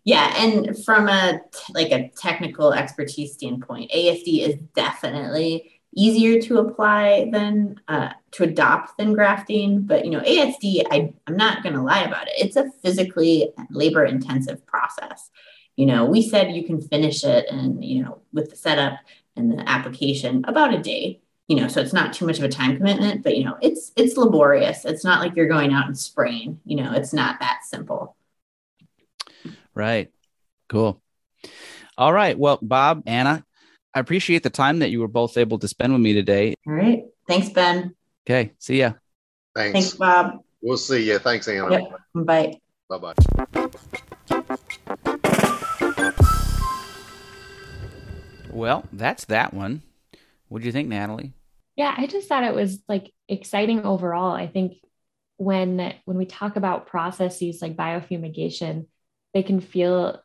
yeah. And from a, like a technical expertise standpoint, A S D is definitely easier to apply than, uh, to adopt than grafting. But, you know, A S D, I, I'm not going to lie about it. It's a physically labor intensive process. You know, we said you can finish it and, you know, with the setup and the application about a day, you know, so it's not too much of a time commitment, but, you know, it's, it's laborious. It's not like you're going out and spraying, you know, it's not that simple. Right. Cool. All right. Well, Bob, Anna, I appreciate the time that you were both able to spend with me today. All right. Thanks, Ben. Okay. See ya. Thanks. Thanks, Bob. We'll see you. Thanks, Anna. Yep. Bye. Bye-bye. Well, that's that one. What do you think, Natalie? Yeah, I just thought it was like exciting overall. I think when when we talk about processes like biofumigation, they can feel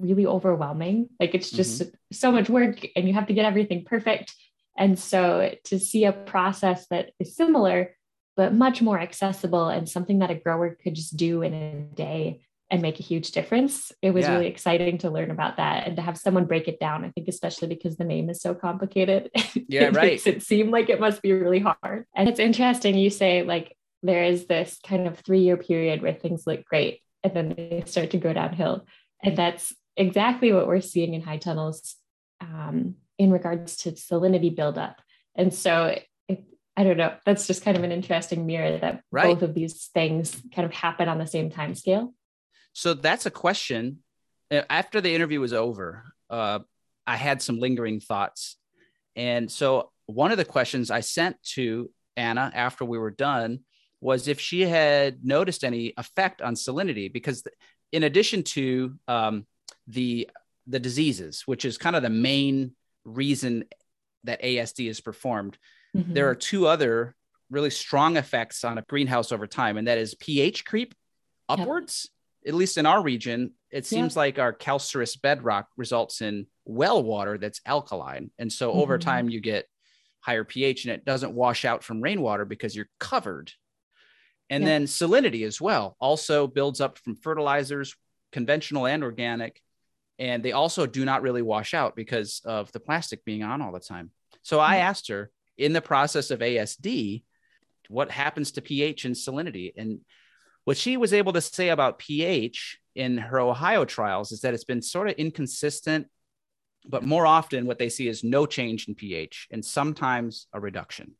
really overwhelming. Like it's just mm-hmm. so much work and you have to get everything perfect. And so to see a process that is similar, but much more accessible and something that a grower could just do in a day and make a huge difference. It was yeah. really exciting to learn about that and to have someone break it down. I think, especially because the name is so complicated, yeah, it right. makes it seem like it must be really hard. And it's interesting. You say like, there is this kind of three-year period where things look great, and then they start to go downhill. And that's exactly what we're seeing in high tunnels um, in regards to salinity buildup. And so it, I don't know, that's just kind of an interesting mirror that right. both of these things kind of happen on the same time scale. So that's a question. After the interview was over, uh, I had some lingering thoughts. And so one of the questions I sent to Anna after we were done was if she had noticed any effect on salinity, because in addition to um, the the diseases, which is kind of the main reason that A S D is performed, mm-hmm. there are two other really strong effects on a greenhouse over time, and that is pH creep upwards. Yep. At least in our region, it seems yep. like our calcareous bedrock results in well water that's alkaline. And so mm-hmm. over time you get higher pH and it doesn't wash out from rainwater because you're covered. And yeah. then salinity as well also builds up from fertilizers, conventional and organic. And they also do not really wash out because of the plastic being on all the time. So I asked her in the process of A S D, what happens to pH and salinity? And what she was able to say about pH in her Ohio trials is that it's been sort of inconsistent, but more often what they see is no change in pH and sometimes a reduction.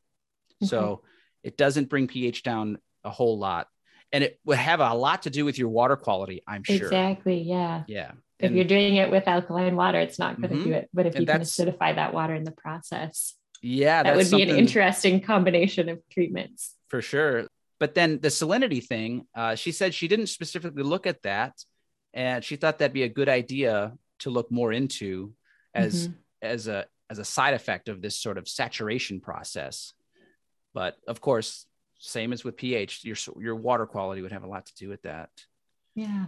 Mm-hmm. So it doesn't bring pH down a whole lot. And it would have a lot to do with your water quality, I'm sure. Exactly. Yeah. Yeah. If and, you're doing it with alkaline water, it's not going to mm-hmm. do it. But if and you can acidify that water in the process, yeah, that would be an interesting combination of treatments. For sure. But then the salinity thing, uh, she said she didn't specifically look at that. And she thought that'd be a good idea to look more into as, mm-hmm. as a, as a side effect of this sort of saturation process. But of course, same as with pH, your your water quality would have a lot to do with that. Yeah,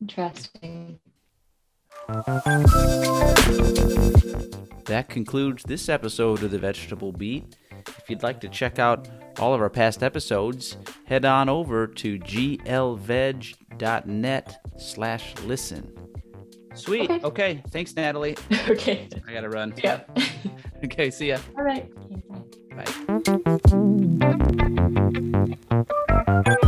interesting. that concludes this episode of The Vegetable Beat. If you'd like to check out all of our past episodes, head on over to g l veg dot net slash listen. Sweet. Okay. okay. Thanks, Natalie. Okay. I got to run. Yeah. Okay. See ya. All right. Bye. Bye.